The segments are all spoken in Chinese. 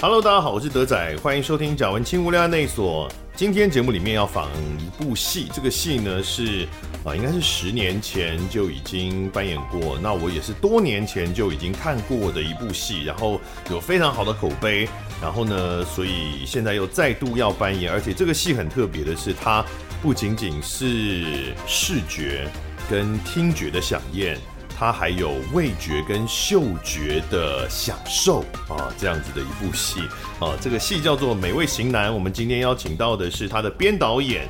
Hello， 大家好，我是德仔，欢迎收听《贾文清无聊案内所》。今天节目里面要访一部戏，这个戏呢是应该是10年前就已经扮演过，那我也是多年前就已经看过的一部戏，然后有非常好的口碑，然后呢，所以现在又再度要扮演，而且这个戏很特别的是，它不仅仅是视觉跟听觉的饗宴。它还有味觉跟嗅觉的享受啊，这样子的一部戏啊，这个戏叫做《美味型男》。我们今天邀请到的是他的编导演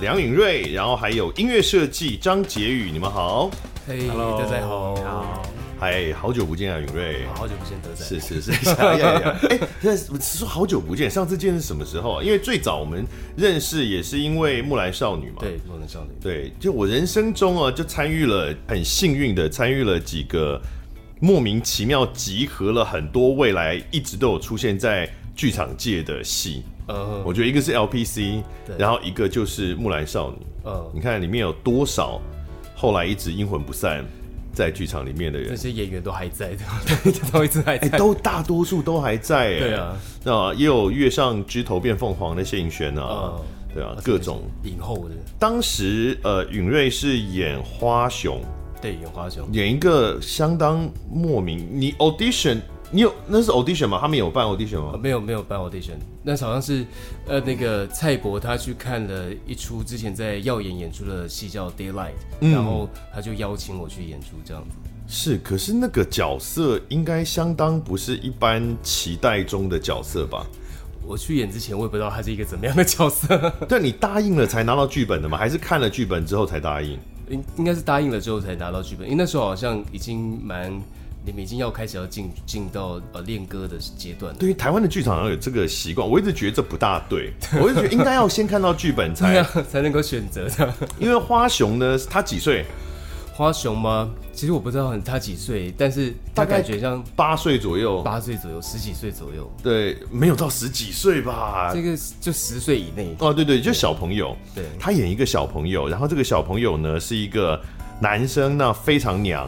梁允瑞，然后还有音乐设计张杰宇。你们好，嘿，大家好，好，嗨，好久不见啊，允瑞，好久不见，德仔，是，说好久不见，上次见是什么时候啊？因为最早我们认识也是因为《木兰少女》嘛，对，《木兰少女》，对，就我人生中啊，就参与了，很幸运的参与了几个莫名其妙集合了很多未来一直都有出现在剧场界的戏。我觉得一个是 LPC， 然后一个就是木兰少女。你看里面有多少后来一直阴魂不散在剧场里面的人，那些演员都还在，都一直还在，都大多数都还在。对啊，那也有跃上枝头变凤凰的谢盈萱啊，对啊，各种影后的。当时允瑞是演花熊，对，演花熊，演一个相当莫名，你 audition。你有那是 audition 吗？他们有办 audition 吗？没有办 audition。那好像是那个蔡伯他去看了一出之前在耀眼演出的戏叫 Daylight，然后他就邀请我去演出这样子。是，可是那个角色应该相当不是一般期待中的角色吧？我去演之前我也不知道他是一个怎么样的角色。对，你答应了才拿到剧本的吗？还是看了剧本之后才答应？应该是答应了之后才拿到剧本，因为那时候好像已经你们已经要开始要进到练歌的阶段了。对于台湾的剧场好像有这个习惯，我一直觉得这不大对，我一直觉得应该要先看到剧本才能够选择的。因为花熊呢，他几岁？花熊吗？其实我不知道他几岁，但是他感觉像8岁左右，10几岁左右。对，没有到10几岁吧？这个就10岁以内。哦，对对，就小朋友。对，他演一个小朋友，然后这个小朋友呢是一个男生，那非常娘，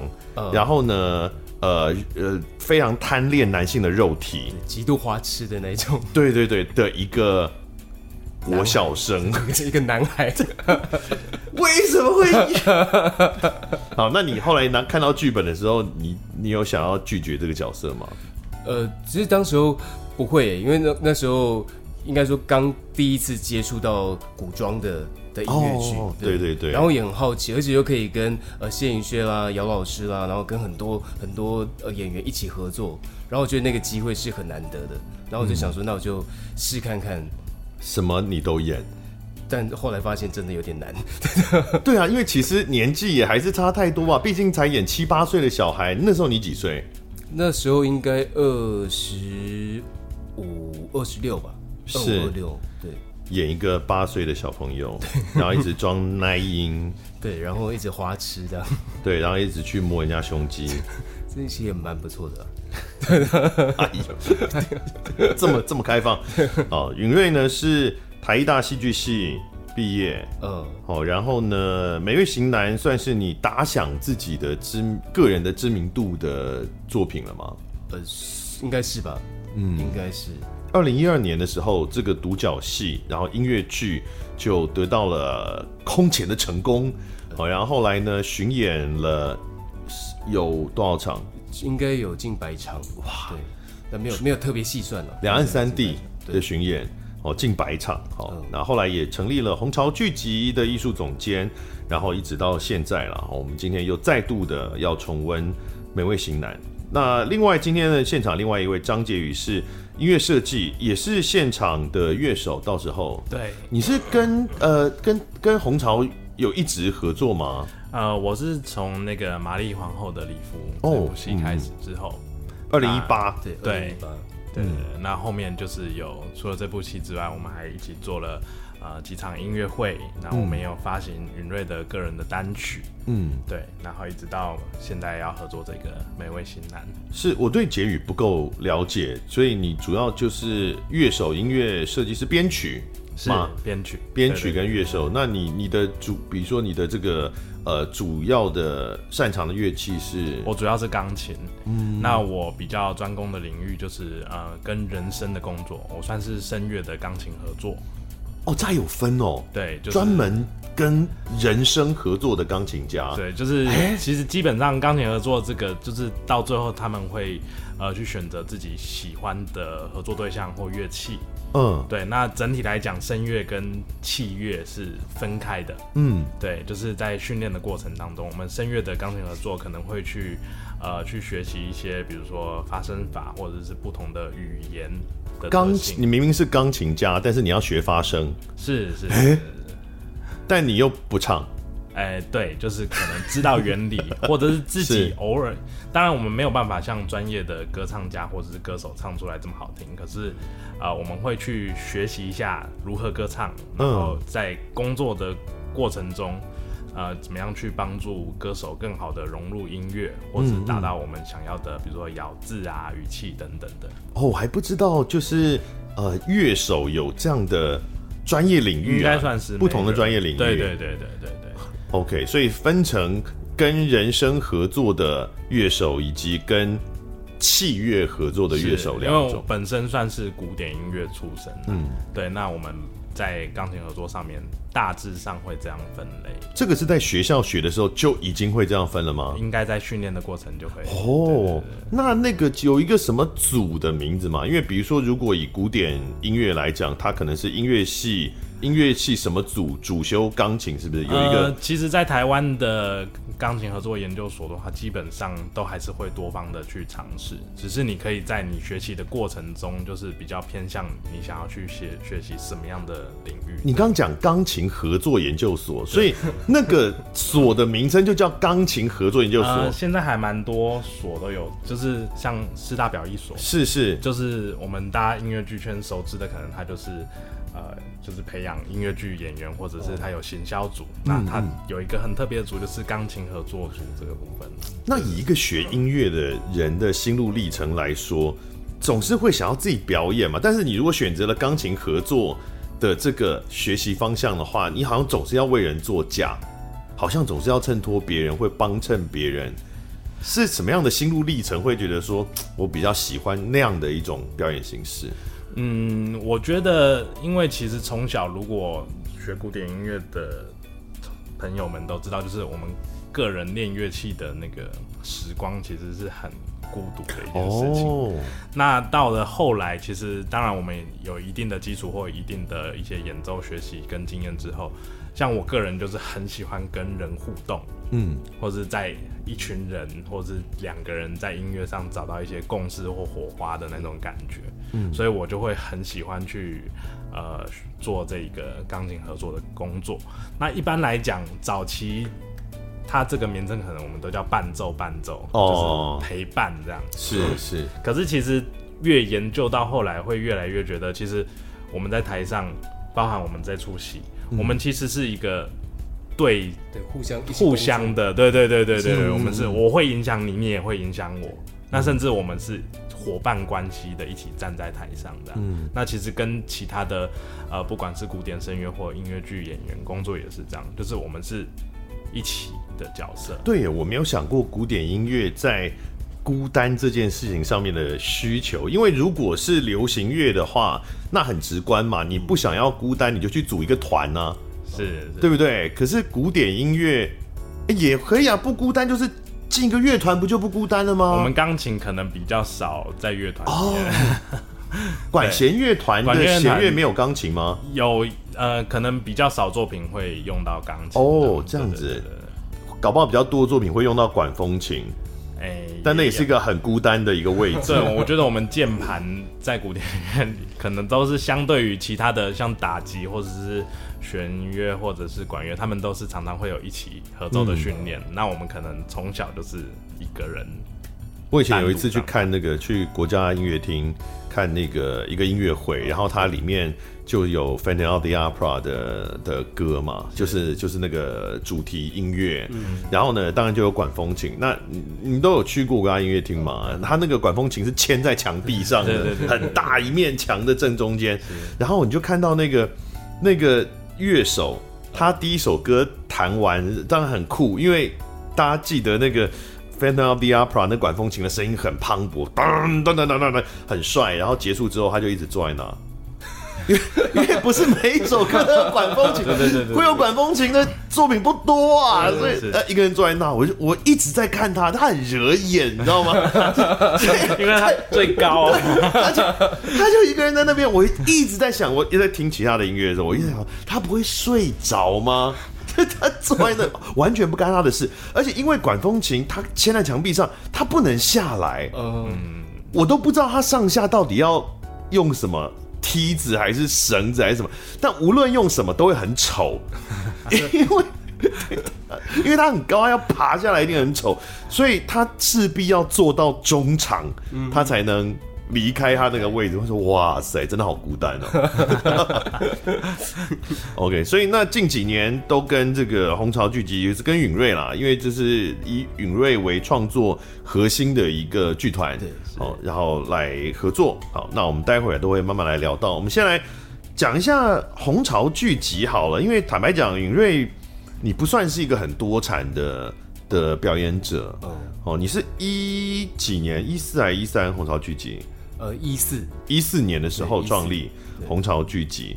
然后呢。非常贪恋男性的肉体，极度花痴的那种。对对对的一个国小生，一个男孩子，为什么会？好，那你后来看到剧本的时候，你有想要拒绝这个角色吗？其实当时候不会耶，因为那时候应该说刚第一次接触到古装的音乐剧，对对对，然后也很好奇，而且又可以跟谢盈萱啦、姚老师啦，然后跟很多演员一起合作，然后我觉得那个机会是很难得的，然后我就想说，那我就试看看，什么你都演，但后来发现真的有点难。对啊，因为其实年纪也还是差太多吧，毕竟才演7、8岁的小孩。那时候你几岁？那时候应该25、26吧，25、26，对。演一个8岁的小朋友，然后一直装奶音，对，然后一直花痴的，对，然后一直去摸人家胸肌，这些也蛮不错的。哎呦，这么开放。哦，允瑞呢是台艺大戏剧系毕业，好，然后呢，《美味型男》算是你打响自己的个人的知名度的作品了吗？应该是吧，应该是。2012年的时候，这个独角戏，然后音乐剧就得到了空前的成功。然后后来呢，巡演了有多少场？应该有近100场。哇，对，但没有特别细算了。两岸三地的巡演，近100场。然后后来也成立了红潮剧集的艺术总监，然后一直到现在了。我们今天又再度的要重温《美味型男》。那另外今天的现场另外一位张杰宇是音乐设计，也是现场的乐手。到时候对，你是跟红潮有一直合作吗？我是从那个玛丽皇后的礼服这部戏开始之后，2018，对对对，那后面就是有除了这部戏之外，我们还一起做了几场音乐会，然后我们也有发行允瑞的个人的单曲，对，然后一直到现在要合作这个《美味型男》。是我对杰宇不够了解，所以你主要就是乐手、音乐设计师、编曲是编曲跟乐手。那你的比如说你的这个主要的擅长的乐器是？我主要是钢琴。嗯，那我比较专攻的领域就是跟人声的工作，我算是声乐的钢琴合作。哦，这还有分哦。对，就是专门跟人声合作的钢琴家。对，就是其实基本上钢琴合作这个，就是到最后他们会去选择自己喜欢的合作对象或乐器。嗯，对，那整体来讲，声乐跟器乐是分开的。嗯，对，就是在训练的过程当中，我们声乐的钢琴合作可能会去学习一些，比如说发声法或者是不同的语言的特性。你明明是钢琴家，但是你要学发声，是，但你又不唱。对，就是可能知道原理，或者是自己偶尔。当然，我们没有办法像专业的歌唱家或者是歌手唱出来这么好听。可是，我们会去学习一下如何歌唱，然后在工作的过程中，怎么样去帮助歌手更好的融入音乐，或者是达到我们想要的，比如说咬字啊、语气等等的。哦，我还不知道，就是乐手有这样的专业领域啊，应该算是不同的专业领域。对。OK， 所以分成跟人声合作的乐手以及跟器乐合作的乐手两种。因为我本身算是古典音乐出身，对，那我们在钢琴合作上面大致上会这样分类。这个是在学校学的时候就已经会这样分了吗？应该在训练的过程就会。哦，那个有一个什么组的名字吗？因为比如说，如果以古典音乐来讲，它可能是音乐系什么组主修钢琴，是不是有一个？其实，在台湾的钢琴合作研究所的话，基本上都还是会多方的去尝试，只是你可以在你学习的过程中，就是比较偏向你想要去学习什么样的领域。你刚讲钢琴合作研究所，所以那个所的名称就叫钢琴合作研究所。现在还蛮多所都有，就是像师大表艺所，是，就是我们大家音乐剧圈熟知的，可能它就是。就是培养音乐剧演员，或者是他有行销组，那他有一个很特别的组，就是钢琴合作组这个部分。那以一个学音乐的人的心路历程来说，总是会想要自己表演嘛。但是你如果选择了钢琴合作的这个学习方向的话，你好像总是要为人做嫁，好像总是要衬托别人，会帮衬别人。是什么样的心路历程会觉得说我比较喜欢那样的一种表演形式？我觉得，因为其实从小如果学古典音乐的朋友们都知道，就是我们个人练乐器的那个时光其实是很孤独的一件事情。哦，那到了后来，其实当然我们有一定的基础或一定的一些演奏学习跟经验之后，像我个人就是很喜欢跟人互动，或是在一群人或是2个人在音乐上找到一些共识或火花的那种感觉，所以我就会很喜欢去做这个钢琴合作的工作。那一般来讲，早期它这个名称可能我们都叫伴奏，就是陪伴这样。是。可是其实越研究到后来，会越来越觉得，其实我们在台上，包含我们这出戏，我们其实是一个对互相的，对，我会影响你，你也会影响我，那甚至我们是伙伴关系的，一起站在台上的。那其实跟其他的不管是古典声乐或音乐剧演员工作也是这样，就是我们是一起的角色。对，我没有想过古典音乐在孤单这件事情上面的需求，因为如果是流行乐的话，那很直观嘛，你不想要孤单，你就去组一个团啊，是，对不对？可是古典音乐也可以啊，不孤单就是进一个乐团，不就不孤单了吗？我们钢琴可能比较少在乐团里面。管弦乐团的弦乐没有钢琴吗？有，可能比较少作品会用到钢琴。哦，这样子，对，搞不好比较多作品会用到管风琴。但那也是一个很孤单的一个位置。对，我觉得我们键盘在古典乐里可能都是相对于其他的，像打击或者是弦乐或者是管乐，他们都是常常会有一起合奏的训练。那我们可能从小就是一个人。我以前有一次去看去国家音乐厅看一个音乐会，然后它里面就有 Phantom of the Opera 的歌嘛，就是那个主题音乐，然后呢，当然就有管风琴。那你都有去过国家音乐厅嘛？它那个管风琴是嵌在墙壁上的，对，很大一面墙的正中间，然后你就看到那个乐手他第一首歌弹完当然很酷，因为大家记得那个 Phantom of the Opera 那管风琴的声音很磅礴，当当当当当，很帅，然后结束之后他就一直坐在那因为不是每一首歌都有管风琴，会有管风琴的作品不多啊，所以一个人坐在那，我一直在看他，他很惹眼，你知道吗？因为他最高，而且他就一个人在那边，我一直在想，我一直在听其他的音乐的时候，我一直在想，他不会睡着吗？他坐在那完全不干他的事，而且因为管风琴他牵在墙壁上，他不能下来，我都不知道他上下到底要用什么。梯子还是绳子还是什么，但无论用什么都会很丑，因为他很高，他要爬下来一定很丑，所以他势必要坐到中场，他才能离开他那个位置。我说哇塞，真的好孤单哦。OK， 所以那近几年都跟这个红潮剧集，就是跟允瑞啦，因为就是以允瑞为创作核心的一个剧团，哦，然后来合作。好，那我们待会儿都会慢慢来聊到。我们先来讲一下红潮剧集好了，因为坦白讲，允瑞你不算是一个很多产的表演者，哦，你是14还是13红潮剧集？14年的时候创立红潮剧集，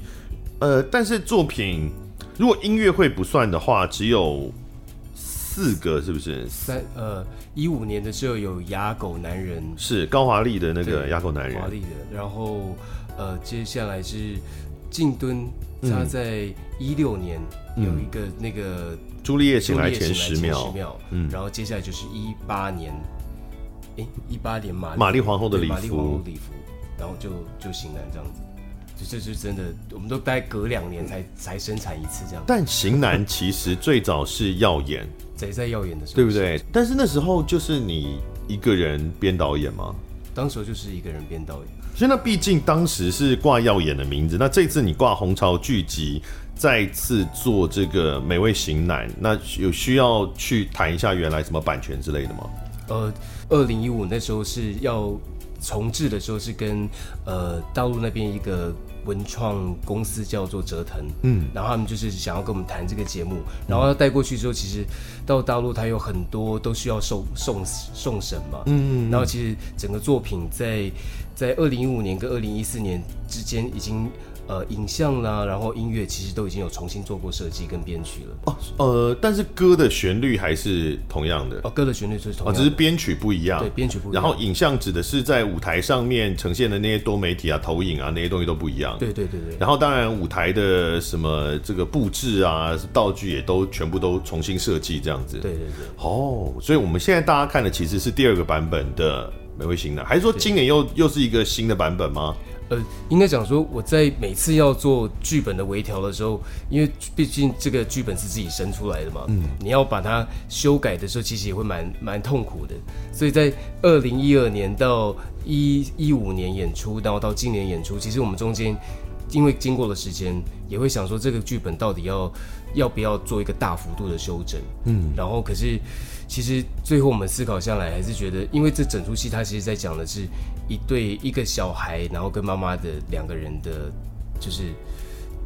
但是作品如果音乐会不算的话，只有4个，是不是？15年的时候有哑狗男人，是高华丽的那个哑狗男人，华丽的。然后接下来是静敦，他在16年有一个那个朱丽叶醒来前10秒，然后接下来就是18年。18年玛丽皇后的礼服，然后就型男这样子，这是真的，我们都大概隔2年才生产一次这样。但型男其实最早是耀眼，谁在耀眼的时候，对不对？但是那时候就是你一个人编导演吗？当时就是一个人编导演，所以那毕竟当时是挂耀眼的名字，那这次你挂红潮剧集，再次做这个美味型男，那有需要去谈一下原来什么版权之类的吗？2015那时候是要重置的时候，是跟大陆那边一个文创公司叫做折腾，然后他们就是想要跟我们谈这个节目，然后带过去之后，其实到大陆它有很多都需要送审嘛，然后其实整个作品在2015年跟2014年之间已经。影像啦，然后音乐其实都已经有重新做过设计跟编曲了。但是歌的旋律还是同样的。歌的旋律是同样的，只是编曲不一样。对，编曲不一样。然后影像指的是在舞台上面呈现的那些多媒体啊、投影啊那些东西都不一样。对。然后当然舞台的什么这个布置啊、道具也都全部都重新设计这样子。对。所以我们现在大家看的其实是第2个版本的美味型男，还是说今年又是一个新的版本吗？应该讲说，我在每次要做剧本的微调的时候，因为毕竟这个剧本是自己生出来的嘛，你要把它修改的时候，其实也会蛮痛苦的。所以在2012年到2015年演出，然后到今年演出，其实我们中间因为经过了时间，也会想说这个剧本到底要不要做一个大幅度的修整，然后可是其实最后我们思考下来，还是觉得，因为这整出戏它其实在讲的是一个小孩，然后跟妈妈的2个人的，就是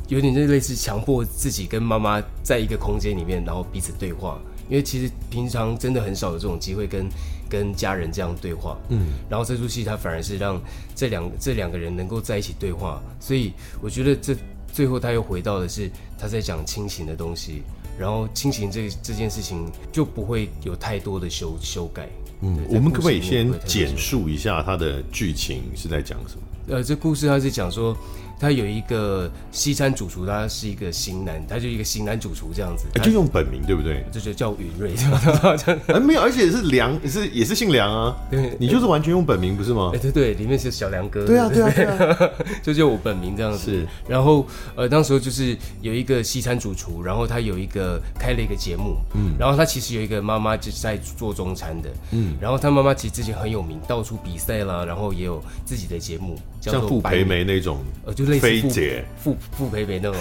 有点类似强迫自己跟妈妈在一个空间里面，然后彼此对话，因为其实平常真的很少有这种机会跟家人这样对话，然后这出戏它反而是让这两个人能够在一起对话，所以我觉得这。最后他又回到的是他在讲亲情的东西，然后亲情这件事情就不会有太多的修改。我们可不可以先简述一下他的剧情是在讲什么？这故事他是讲说，他有一个西餐主厨，他是一个型男，他就一个型男主厨这样子，就用本名对不对？这就叫允瑞这样、没有，而且是梁，也是姓梁啊。对，你就是完全用本名不是吗？对，里面是小梁哥。对啊，就我本名这样子。是。然后当时候就是有一个西餐主厨，然后他有一个开了一个节目，然后他其实有一个妈妈就是在做中餐的，然后他妈妈其实之前很有名，到处比赛啦，然后也有自己的节目，像傅培梅那种，就类似菲姐、傅培梅那种，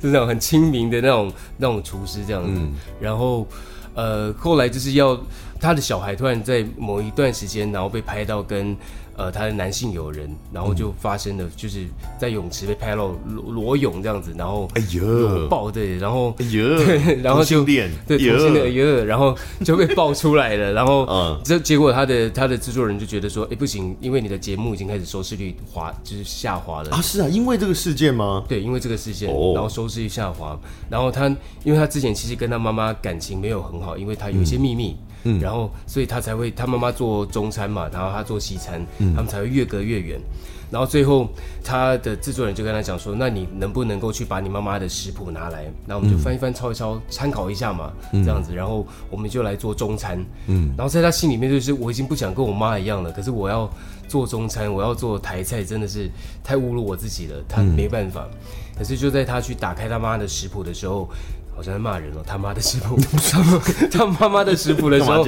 就那种很亲民的那种厨师这样子。然后后来就是要他的小孩突然在某一段时间，然后被拍到跟他的男性友人，然后就发生了，就是在泳池被拍到裸泳这样子，然后哎呦抱对，然后哎呦，然后就对同性恋哎呦，然后就被爆出来了，然后结果他的制作人就觉得说，哎不行，因为你的节目已经开始收视率就是下滑了啊，是啊，因为这个事件吗？对，因为这个事件，然后收视率下滑，然后他因为他之前其实跟他妈妈感情没有很好，因为他有一些秘密。然后，所以他才会，他妈妈做中餐嘛，然后他做西餐，他们才会越隔越远。然后最后，他的制作人就跟他讲说：“那你能不能够去把你妈妈的食谱拿来？然后我们就翻一翻、抄一抄、参考一下嘛，这样子。然后我们就来做中餐。然后在他心里面就是，我已经不想跟我妈一样了，可是我要做中餐，我要做台菜，真的是太侮辱我自己了，他没办法。可是就在他去打开他妈的食谱的时候。”好像在骂人哦，他妈的食谱，他妈妈的食谱的时候，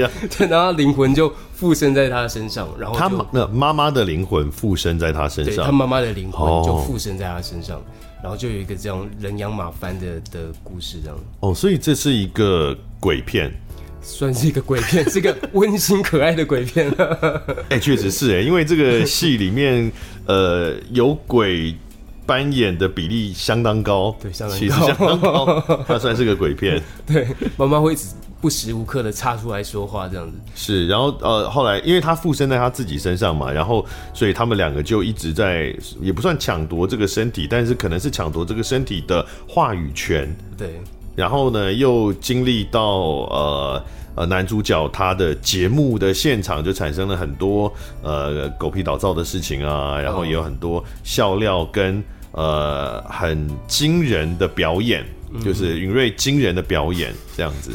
然后灵魂就附身在他身上，然后他妈妈的灵魂附身在他身上，对，他妈妈的灵魂就附身在他身上，然后就有一个这样人仰马翻的故事这样。哦，所以这是一个鬼片。算是一个鬼片，是个温馨可爱的鬼片。哎，确实是哎，因为这个戏里面有鬼。扮演的比例相当高，对，相当高，它算是个鬼片。对，妈妈会一直不时无刻的插出来说话，这样子。是，然后后来因为他附身在他自己身上嘛，然后所以他们两个就一直在，也不算抢夺这个身体，但是可能是抢夺这个身体的话语权。对，然后呢，又经历到男主角他的节目的现场就产生了很多狗屁倒灶的事情啊，然后也有很多笑料跟。很惊人的表演，就是允瑞惊人的表演这样子，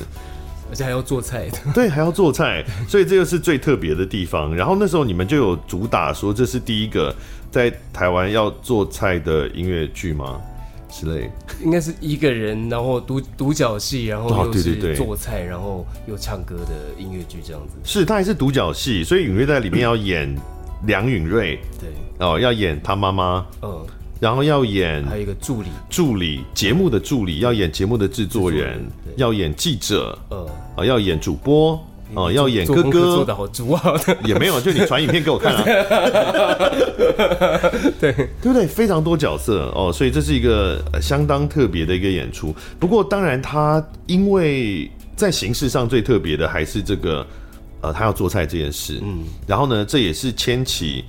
而且还要做菜的，对，还要做菜，所以这就是最特别的地方。然后那时候你们就有主打说这是第一个在台湾要做菜的音乐剧吗？之类，应该是一个人，然后独角戏，然后又是做菜，然后又唱歌的音乐剧这样子。是，他还是独角戏，所以允瑞在里面要演梁允瑞，对，哦，要演他妈妈，嗯。然后要演，还有一个助理节目的助理，要演节目的制作人，要演记者，要演主播，要演哥哥，做的好足啊，也没有，就你传影片给我看啊，对对不对？非常多角色哦，所以这是一个相当特别的一个演出。不过当然，他因为在形式上最特别的还是这个。他要做菜这件事，然后呢，这也是牵起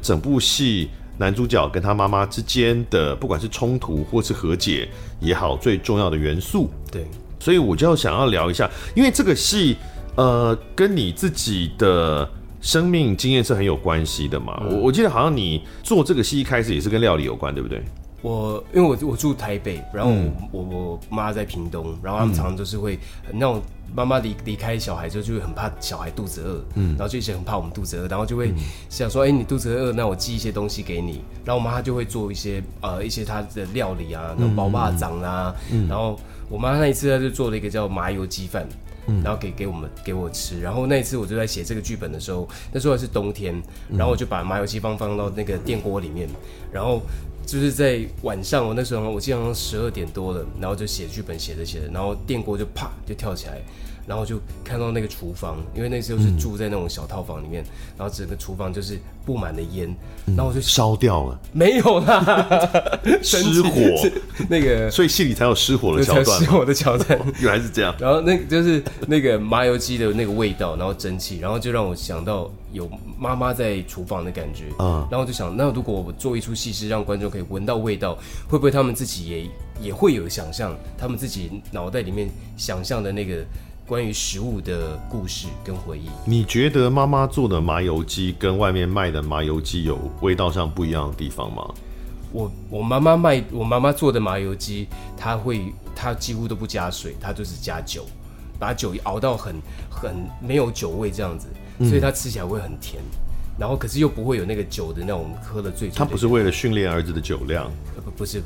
整部戏男主角跟他妈妈之间的，不管是冲突或是和解也好，最重要的元素。对，所以我就想要聊一下，因为这个戏跟你自己的生命经验是很有关系的嘛。我记得好像你做这个戏一开始也是跟料理有关，对不对？因为我住台北，然后我妈在屏东，然后他们常常都是会那种妈妈离开小孩之后就会很怕小孩肚子饿，然后就一直很怕我们肚子饿，然后就会想说，你肚子饿，那我寄一些东西给你，然后我妈她就会做一些她的料理啊，那种包肉粽啊，然后我妈那一次她就做了一个叫麻油鸡饭。然后给我吃，然后那一次我就在写这个剧本的时候，那时候还是冬天，然后我就把麻油鸡棒放到那个电锅里面，然后就是在晚上，我那时候我记得好像12点多了，然后就写剧本写着，然后电锅就啪就跳起来，然后就看到那个厨房，因为那时候是住在那种小套房里面，然后整个厨房就是布满了烟，然后我就烧掉了，没有啦，失火那个，所以戏里才有失火的桥段，失火的桥段原来是这样，然后那个就是那个麻油鸡的那个味道，然后蒸汽，然后就让我想到有妈妈在厨房的感觉，然后就想，那如果我做一出戏是让观众可以闻到味道，会不会他们自己也会有想象，他们自己脑袋里面想象的那个。关于食物的故事跟回忆，你觉得妈妈做的麻油鸡跟外面卖的麻油鸡有味道上不一样的地方吗？我妈妈做的麻油鸡，她几乎都不加水，她就是加酒，把酒熬到很没有酒味这样子，所以它吃起来会很甜。然后可是又不会有那个酒的那种喝了醉。他不是为了训练儿子的酒量，不是，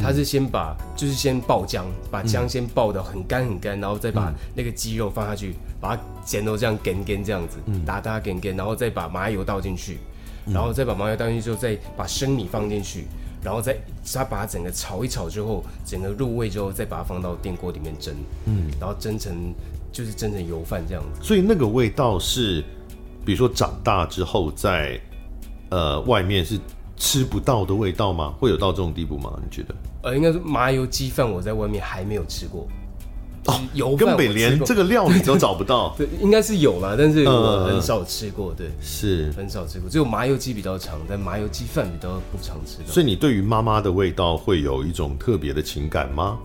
他是先把就是先爆浆，把浆先爆得很干很干，然后再把那个鸡肉放下去，把它煎到这样干干这样子，打干，然后再把麻油倒进去，然后再把麻油倒进去之后，再把生米放进去，然后再他把它整个炒一炒之后，整个入味之后，再把它放到电锅里面蒸，然后蒸成油饭这样子。所以那个味道是。比如说长大之后在外面是吃不到的味道吗？会有到这种地步吗？你觉得？应该是麻油鸡饭，我在外面还没有吃过。哦，油饭根本连这个料理都找不到。对，应该是有啦，但是我很少吃过。对，是很少吃过，只有麻油鸡比较常，但麻油鸡饭比较不常吃到。所以你对于妈妈的味道会有一种特别的情感吗？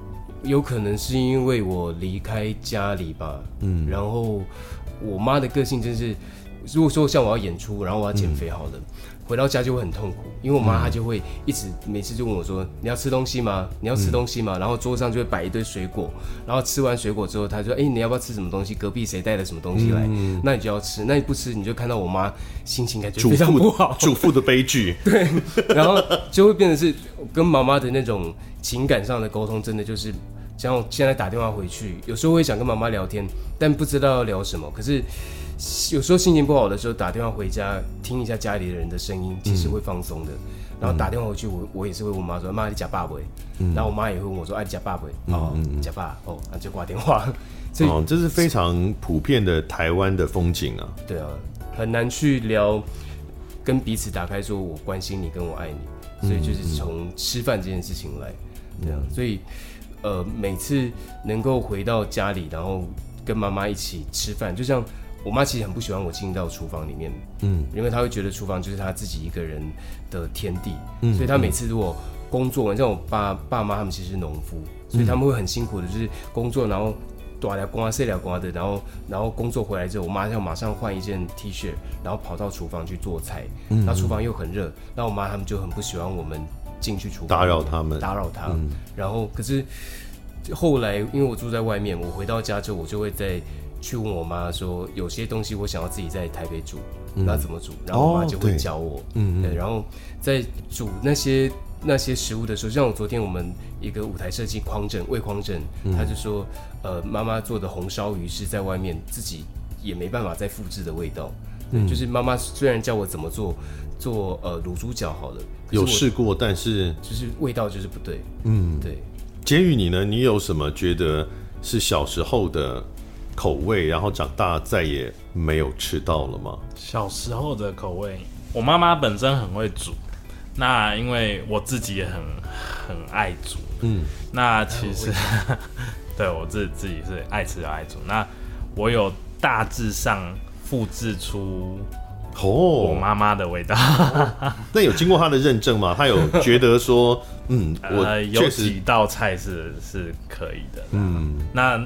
有可能是因为我离开家里吧。嗯，然后我妈的个性真是，如果说像我要演出，然后我要减肥好了。回到家就会很痛苦，因为我妈她就会一直每次就问我说：“你要吃东西吗？你要吃东西吗？”然后桌上就会摆一堆水果，然后吃完水果之后，她就说：“哎，你要不要吃什么东西？隔壁谁带了什么东西来？那你就要吃，那你不吃你就看到我妈心情感觉非常不好，主妇的悲剧。”对，然后就会变成是跟妈妈的那种情感上的沟通，真的就是像我现在打电话回去，有时候会想跟妈妈聊天，但不知道要聊什么，可是。有时候心情不好的时候打电话回家听一下家里的人的声音，其实会放松的。然后打电话回去，我也是会问妈说：“妈，你吃饱没？”然后我妈也会问我说：“啊，你吃饱没？”哦，吃饱哦，那就挂电话。所以这是非常普遍的台湾的风景啊。对啊，很难去聊，跟彼此打开说我关心你，跟我爱你。所以就是从吃饭这件事情来，对啊。所以每次能够回到家里，然后跟妈妈一起吃饭，就像。我妈其实很不喜欢我进到厨房里面，因为她会觉得厨房就是她自己一个人的天地，所以她每次如果工作完，像我爸妈他们其实是农夫，所以他们会很辛苦的，就是工作然后大了光细了光的，然后工作回来之后，我妈要马上换一件 T 恤，然后跑到厨房去做菜，然后厨房又很热，那我妈他们就很不喜欢我们进去厨房打扰他们、然后可是后来因为我住在外面，我回到家之后，我就会在。去问我妈说，有些东西我想要自己在台北煮，那怎么煮？然后我妈就会教我。对，然后在煮那些食物的时候，像我昨天我们一个舞台设计匡正魏匡正，他就说，妈妈做的红烧鱼是在外面自己也没办法再复制的味道。就是妈妈虽然教我怎么做卤猪脚好了，有试过，但是就是味道就是不对。对。杰宇你呢？你有什么觉得是小时候的？口味，然后长大再也没有吃到了吗？小时候的口味，我妈妈本身很会煮，那因为我自己也很爱煮，那其实对我自己是爱吃又爱煮，那我有大致上复制出我妈妈的味道。那有经过她的认证吗？她有觉得说？我有几道菜是可以的。那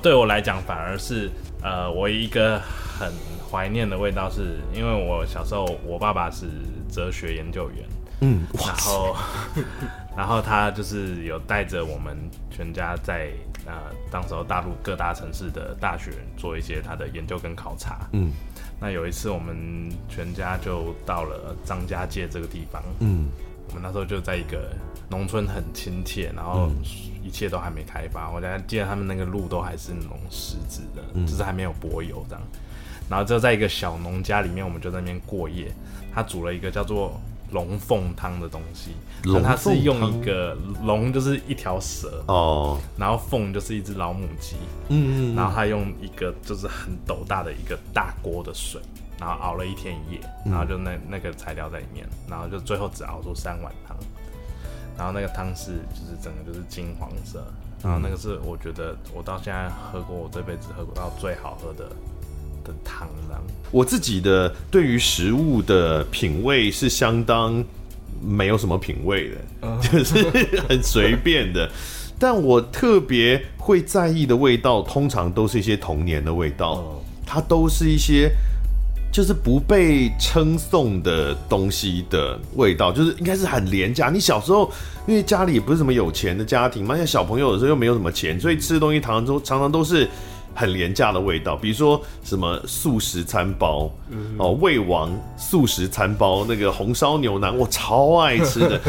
对我来讲，反而是我一个很怀念的味道是，因为我小时候我爸爸是哲学研究员，然后他就是有带着我们全家在当时候大陆各大城市的大学做一些他的研究跟考察。那有一次我们全家就到了张家界这个地方。我们那时候就在一个农村很亲切，然后一切都还没开发，我记得他们那个路都还是那种石子的，就是还没有柏油这样。然后就在一个小农家里面，我们就在那边过夜。他煮了一个叫做龙凤汤的东西，但它是用一个龙就是一条蛇哦，然后凤就是一只老母鸡，然后他用一个就是很斗大的一个大锅的水。然后熬了一天一夜，然后就那个材料在里面，然后就最后只熬出3碗汤，然后那个汤是就是整个就是金黄色，然后那个是我觉得我到现在喝过我这辈子喝过到最好喝的汤这样。我自己的对于食物的品味是相当没有什么品味的，就是很随便的。但我特别会在意的味道，通常都是一些童年的味道，它都是一些。就是不被称颂的东西的味道，就是应该是很廉价。你小时候因为家里也不是什么有钱的家庭嘛，像小朋友的时候又没有什么钱，所以吃的东西常常都是很廉价的味道。比如说什么素食餐包，魏王素食餐包那个红烧牛腩，我超爱吃的。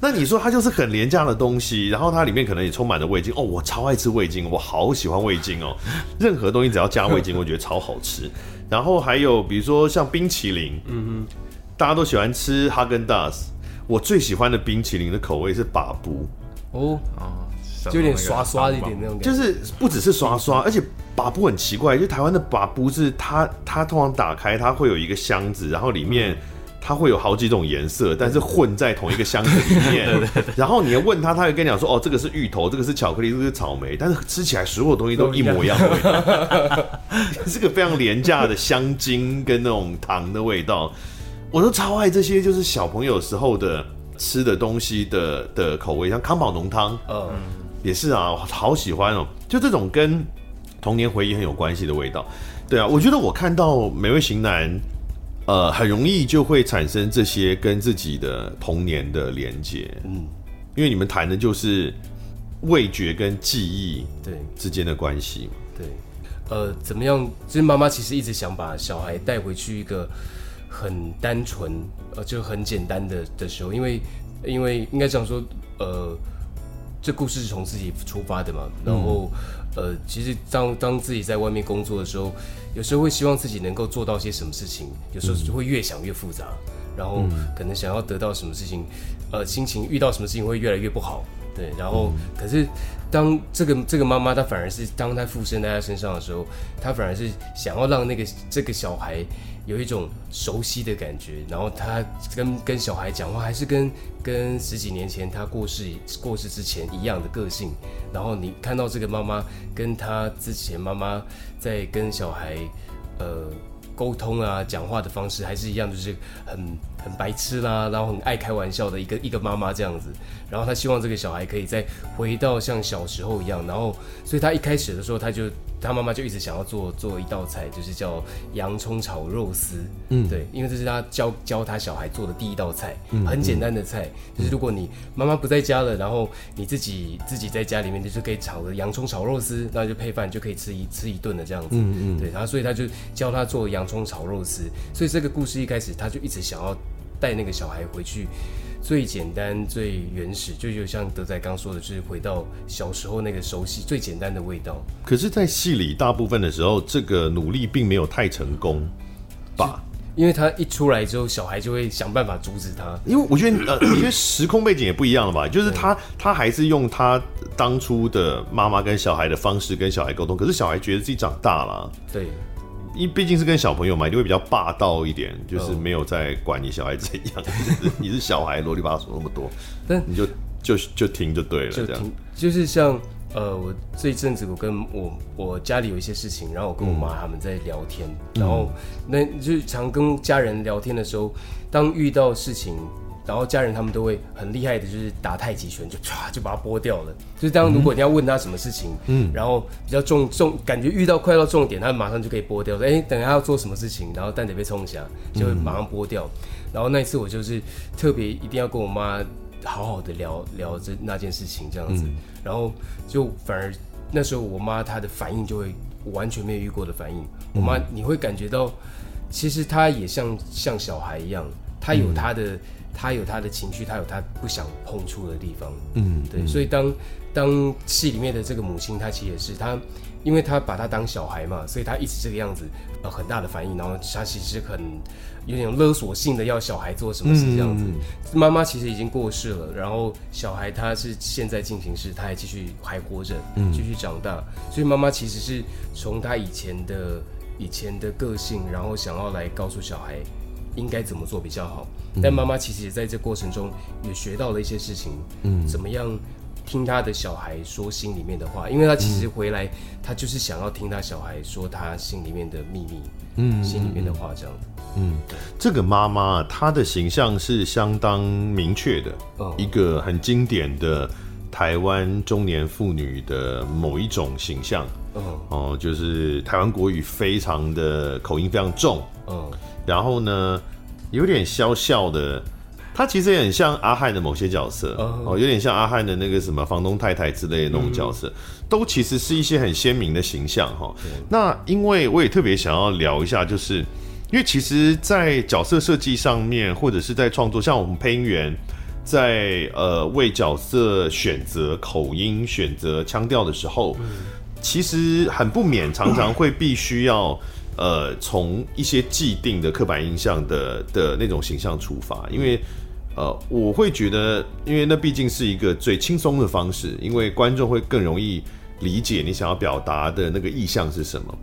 那你说它就是很廉价的东西，然后它里面可能也充满了味精。哦，我超爱吃味精，我好喜欢味精哦。任何东西只要加味精，我觉得超好吃。然后还有比如说像冰淇淋，大家都喜欢吃哈根达斯，我最喜欢的冰淇淋的口味是巴布，就有点刷刷一点那种感觉，就是不只是刷刷，而且把布很奇怪，就台湾的把布是它通常打开它会有一个箱子，然后里面它会有好几种颜色，但是混在同一个箱子里面。对对对对，然后你要问他，他会跟你讲说：“哦，这个是芋头，这个是巧克力，这个是草莓。”但是吃起来所有东西都一模一样的味道，是个非常廉价的香精跟那种糖的味道。我都超爱这些，就是小朋友时候的吃的东西的口味，像康宝浓汤，也是啊，好喜欢哦。就这种跟童年回忆很有关系的味道，对啊，我觉得我看到美味型男。很容易就会产生这些跟自己的童年的连结，因为你们谈的就是味觉跟记忆对之间的关系，对，怎么样？就是妈妈其实一直想把小孩带回去一个很单纯，就很简单的时候，因为应该讲说，这故事是从自己出发的嘛，然后。其实当自己在外面工作的时候，有时候会希望自己能够做到些什么事情，有时候就会越想越复杂，然后可能想要得到什么事情，心情遇到什么事情会越来越不好，对，然后可是当这个妈妈她反而是当她附身在她身上的时候，她反而是想要让这个小孩有一种熟悉的感觉，然后她跟小孩讲话还是跟十几年前她过世之前一样的个性，然后你看到这个妈妈跟她之前妈妈在跟小孩沟通啊讲话的方式还是一样，就是很白痴啦，然后很爱开玩笑的一个妈妈这样子，然后她希望这个小孩可以再回到像小时候一样，然后所以她一开始的时候她妈妈就一直想要做一道菜，就是叫洋葱炒肉丝，对，因为这是她教她小孩做的第一道菜，很简单的菜，就是如果你妈妈不在家了，然后你自己在家里面就可以炒个洋葱炒肉丝，那就配饭就可以吃一顿的这样子，对，然后所以她就教她做洋葱炒肉丝，所以这个故事一开始她就一直想要带那个小孩回去最简单最原始，就像德仔刚说的，就是回到小时候那个熟悉最简单的味道。可是在戏里大部分的时候这个努力并没有太成功吧，因为他一出来之后小孩就会想办法阻止他，因为我觉得时空背景也不一样了吧，就是他还是用他当初的妈妈跟小孩的方式跟小孩沟通，可是小孩觉得自己长大了，对，因为毕竟是跟小朋友嘛，就会比较霸道一点，就是没有在管你小孩怎样，你是小孩，啰里吧嗦那么多，但你就听就对了，这样。就是像我这一阵子我跟我家里有一些事情，然后我跟我妈他们在聊天，然后那就是常跟家人聊天的时候，当遇到事情。然后家人他们都会很厉害的，就是打太极拳就把它拨掉了。就是当如果你要问他什么事情，然后比较重，感觉遇到快到重点，他马上就可以拨掉。哎，等一下要做什么事情，然后但得被冲下，就会马上拨掉。然后那一次我就是特别一定要跟我妈好好的聊聊这那件事情这样子，然后就反而那时候我妈她的反应就会我完全没有遇过的反应。我妈你会感觉到，其实她也像小孩一样，她有她的。他有他的情绪，他有他不想碰触的地方，对，所以当戏里面的这个母亲，她其实也是她，因为她把她当小孩嘛，所以她一直这个样子，很大的反应，然后她其实很有点勒索性的要小孩做什么事这样子。妈妈其实已经过世了，然后小孩他是现在进行式，他还继续还活着，继续长大，所以妈妈其实是从她以前的个性，然后想要来告诉小孩。应该怎么做比较好？但妈妈其实也在这过程中也学到了一些事情，怎么样听她的小孩说心里面的话？因为她其实回来，她就是想要听她小孩说她心里面的秘密，心里面的话这样子。这个妈妈她的形象是相当明确的，一个很经典的台湾中年妇女的某一种形象。就是台湾国语非常的口音非常重，然后呢，有点笑笑的，他其实也很像阿汉的某些角色，有点像阿汉的那个什么房东太太之类的那种角色，都其实是一些很鲜明的形象哈。那因为我也特别想要聊一下，就是因为其实，在角色设计上面，或者是在创作，像我们配音员在为角色选择口音、选择腔调的时候，其实很不免常常会必须要。从一些既定的刻板印象的那种形象出发，因为我会觉得，因为那毕竟是一个最轻松的方式，因为观众会更容易理解你想要表达的那个意向是什么。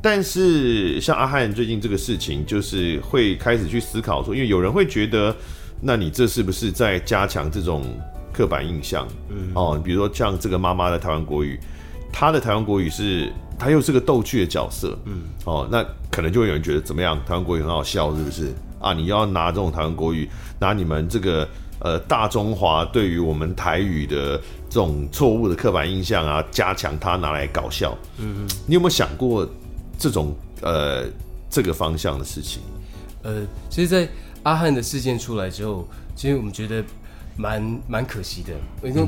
但是像阿翰最近这个事情，就是会开始去思考说，因为有人会觉得，那你这是不是在加强这种刻板印象？哦，比如说像这个妈妈的台湾国语，她的台湾国语是，她又是个逗趣的角色。哦，那可能就会有人觉得怎么样？台湾国语很好笑，是不是？啊，你要拿这种台湾国语，拿你们这个大中华对于我们台语的这种错误的刻板印象啊，加强它拿来搞笑。你有没有想过这种这个方向的事情？其实，在阿翰的事件出来之后，其实我们觉得蛮可惜的。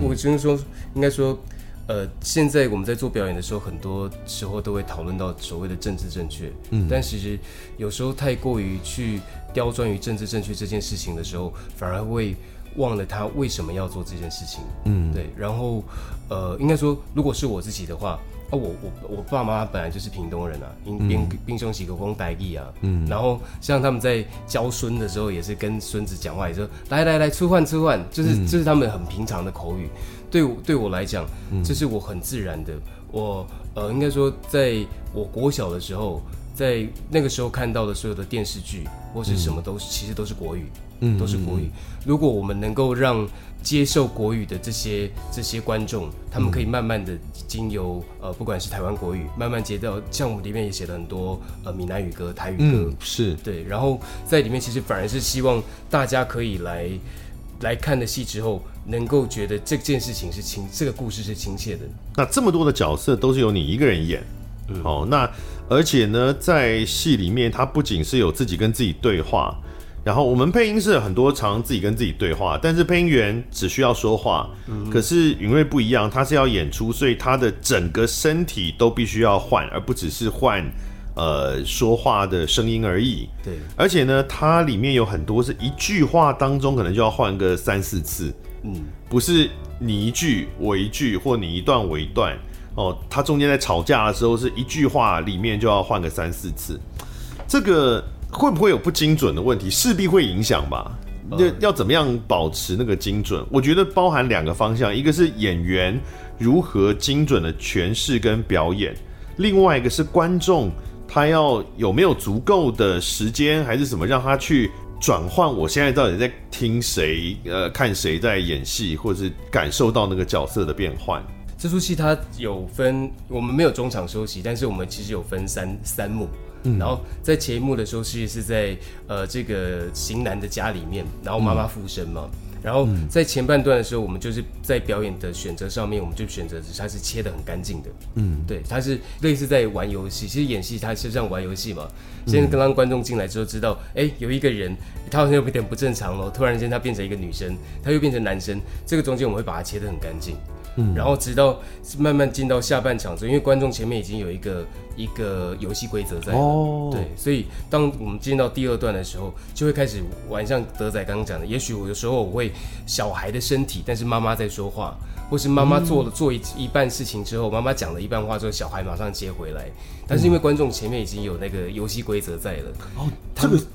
我只能说，应该说，现在我们在做表演的时候，很多时候都会讨论到所谓的政治正确。但其实有时候太过于去刁钻于政治正确这件事情的时候，反而会忘了他为什么要做这件事情。对。然后，应该说，如果是我自己的话。啊，我爸妈本来就是屏东人啊，屏东是讲台语啊，然后像他们在教孙的时候，也是跟孙子讲话，也说来来来，吃饭，就是他们很平常的口语。对我来讲，这是我很自然的。我应该说，在我国小的时候，在那个时候看到的所有的电视剧或是什么都是，其实都是国语，都是国语。如果我们能够让接受国语的这些观众，他们可以慢慢的经由不管是台湾国语，慢慢接到，像我们里面也写了很多闽南语歌、台语歌，是对。然后在里面其实反而是希望大家可以来看的戏之后，能够觉得这件事情是这个故事是亲切的。那这么多的角色都是由你一个人演，哦，那而且呢，在戏里面，他不仅是有自己跟自己对话。然后我们配音是很多常自己跟自己对话，但是配音员只需要说话。可是因为不一样，他是要演出，所以他的整个身体都必须要换，而不只是换说话的声音而已。对，而且呢，它里面有很多是一句话当中可能就要换个3-4次。不是你一句我一句，或你一段我一段。哦，他中间在吵架的时候，是一句话里面就要换个3-4次。这个。会不会有不精准的问题？势必会影响吧。要怎么样保持那个精准？我觉得包含两个方向，一个是演员如何精准的诠释跟表演，另外一个是观众他要有没有足够的时间还是什么让他去转换。我现在到底在听谁，看谁在演戏，或者是感受到那个角色的变换。这出戏它有分，我们没有中场休息，但是我们其实有分三幕。然后在前一幕的时候，其实是在这个型男的家里面，然后妈妈附身嘛。然后在前半段的时候，我们就是在表演的选择上面，我们就选择它是切得很干净的。对，它是类似在玩游戏。其实演戏它就像玩游戏嘛。先跟让观众进来之后知道，哎，有一个人他好像有点不正常了，突然间他变成一个女生，他又变成男生，这个中间我们会把它切得很干净。然后直到慢慢进到下半场之后，因为观众前面已经有一个游戏规则在了，对，所以当我们进到第二段的时候，就会开始玩像德仔刚刚讲的，也许有时候我会小孩的身体，但是妈妈在说话，或是妈妈做一半事情之后，妈妈讲了一半话之后，小孩马上接回来，但是因为观众前面已经有那个游戏规则在了，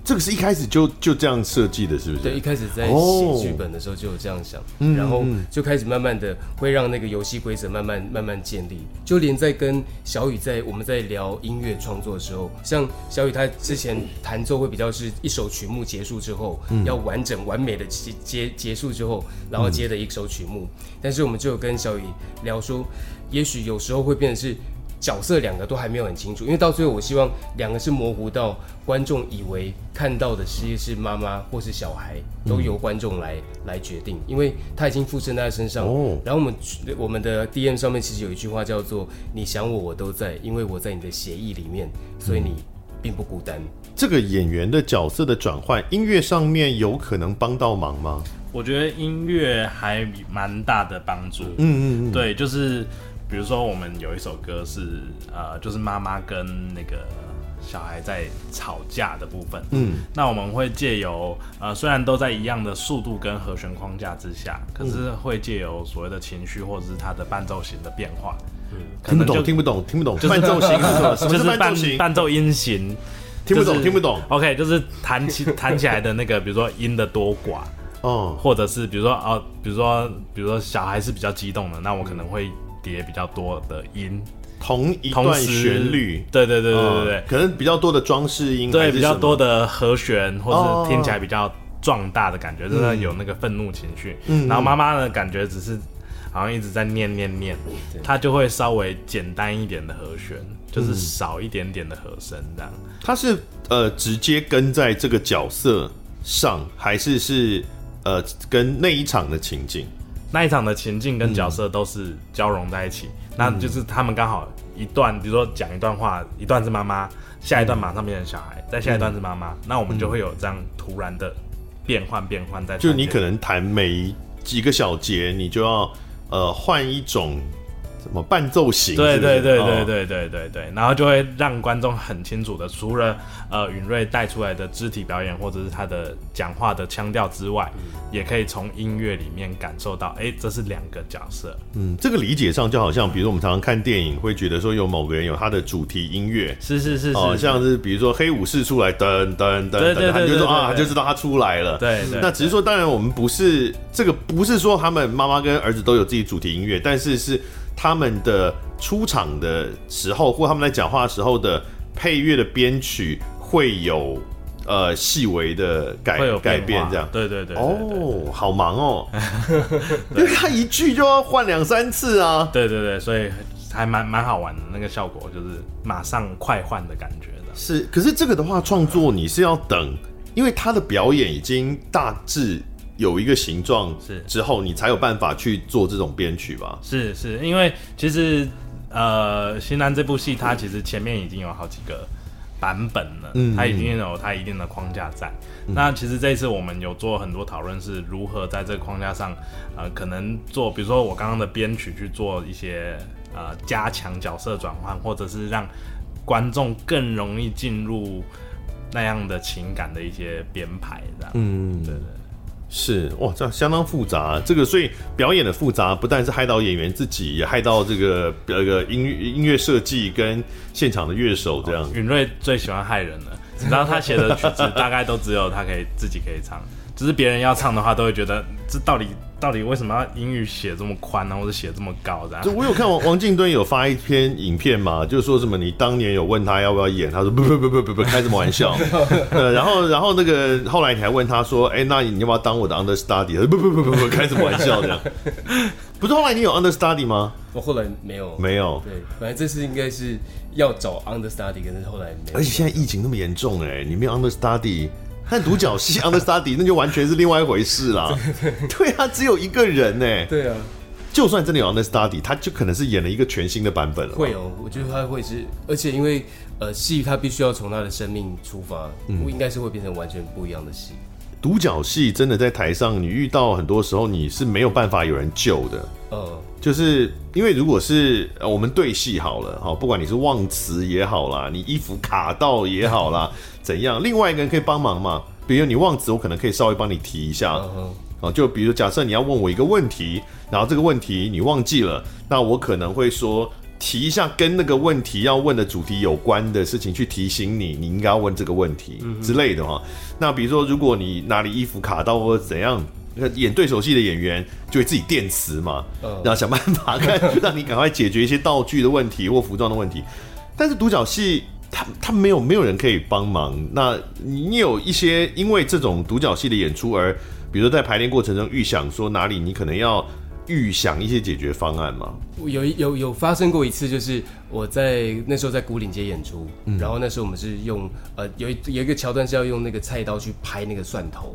这个是一开始就这样设计的，是不是？对，一开始在写剧本的时候就有这样想，然后就开始慢慢的会让那个游戏规则慢慢建立。就连在跟小雨在我们在聊音乐创作的时候，像小雨他之前弹奏会比较是一首曲目结束之后，要完整完美的结束之后，然后接的一首曲目。但是我们就有跟小雨聊说，也许有时候会变成是角色两个都还没有很清楚，因为到最后我希望两个是模糊到观众以为看到的是妈妈或是小孩，都由观众来决定，因为他已经附身在他身上。然后我们的 DM 上面其实有一句话叫做“你想我，我都在，因为我在你的血液里面，所以你并不孤单”。这个演员的角色的转换，音乐上面有可能帮到忙吗？我觉得音乐还蛮大的帮助。对，就是。比如说，我们有一首歌是就是妈妈跟那个小孩在吵架的部分。那我们会借由虽然都在一样的速度跟和弦框架之下，可是会借由所谓的情绪或者是它的伴奏型的变化。听不懂，就是，伴奏型是什么？什么是伴奏型？伴奏音型，听不懂。OK， 就是弹起来的那个，比如说音的多寡。或者是比如说小孩是比较激动的，那我可能会叠比较多的音，同一段旋律，对对对对对对，可能比较多的装饰音，对，比较多的和弦，或是听起来比较壮大的感觉，真的有那个愤怒情绪。然后妈妈呢，感觉只是好像一直在念，她就会稍微简单一点的和弦，就是少一点点的和声这样。她是直接跟在这个角色上，还是跟那一场的情境？那一场的情境跟角色都是交融在一起，那就是他们刚好一段，比如说讲一段话，一段是妈妈，下一段马上变成小孩，再下一段是妈妈，那我们就会有这样突然的变换在。就你可能弹每几个小节，你就要换一种什么伴奏型，对对对对对对对对，然后就会让观众很清楚的，除了允瑞带出来的肢体表演或者是他的讲话的腔调之外，也可以从音乐里面感受到，哎，这是两个角色。这个理解上就好像，比如说我们常常看电影会觉得说有某个人有他的主题音乐，是是是，像是比如说黑武士出来噔噔噔噔，他就说啊，他就知道他出来了。对，那只是说，当然我们不是这个，不是说他们妈妈跟儿子都有自己主题音乐，但是是。他们的出场的时候，或他们在讲话的时候的配乐的编曲会有细微的改变，这样。对对 对, 對, 對, 對, 對。哦，好忙哦，因为他一句就要换两三次啊。对对对，所以还蛮好玩的，那个效果就是马上快换的感觉的。是，可是这个的话，创作你是要等，因为他的表演已经大致。有一个形状之后，你才有办法去做这种编曲吧？是是，因为其实新南这部戏它其实前面已经有好几个版本了，它已经有它一定的框架在。那其实这一次我们有做很多讨论，是如何在这个框架上，可能做，比如说我刚刚的编曲去做一些加强角色转换，或者是让观众更容易进入那样的情感的一些编排这样。对对。是哇，这相当复杂，这个所以表演的复杂，不但是害到演员自己，也害到这个音乐设计跟现场的乐手这样。允瑞最喜欢害人了，只要他写的曲子大概都只有他自己可以唱，只是别人要唱的话，都会觉得这到底为什么要音域写这么宽呢，或者写这么高这样。我有看王靖敦有发一篇影片嘛，就是说什么你当年有问他要不要演，他说不，开什么玩笑。然后那个后来你还问他说，哎，那你要不要当我的 understudy？ 不，开什么玩笑这样。不是后来你有 understudy 吗？我后来没有。对，本来这次应该是要找 understudy， 但是后来没有。而且现在疫情那么严重，你没有 understudy。看独角戏 understudy 那就完全是另外一回事啦。对啊，只有一个人欸。对啊，就算真的有 understudy， 他就可能是演了一个全新的版本了。会哦，我觉得他会是，而且因为戏他必须要从他的生命出发，应该是会变成完全不一样的戏。独角戏真的在台上，你遇到很多时候你是没有办法有人救的。就是因为如果是我们对戏好了，不管你是忘词也好啦，你衣服卡到也好啦，怎样，另外一个人可以帮忙嘛。比如你忘词，我可能可以稍微帮你提一下。就比如假设你要问我一个问题，然后这个问题你忘记了，那我可能会说提一下跟那个问题要问的主题有关的事情，去提醒你应该要问这个问题之类的哈。那比如说如果你哪里衣服卡到或者怎样，演对手戏的演员就会自己电词嘛，然后想办法让你赶快解决一些道具的问题或服装的问题。但是独角戏他没有人可以帮忙。那你有一些因为这种独角戏的演出而，比如说在排练过程中预想说哪里你可能要预想一些解决方案吗？有发生过一次，就是我在那时候在牯岭街演出，然后那时候我们是用有一个桥段是要用那个菜刀去拍那个蒜头，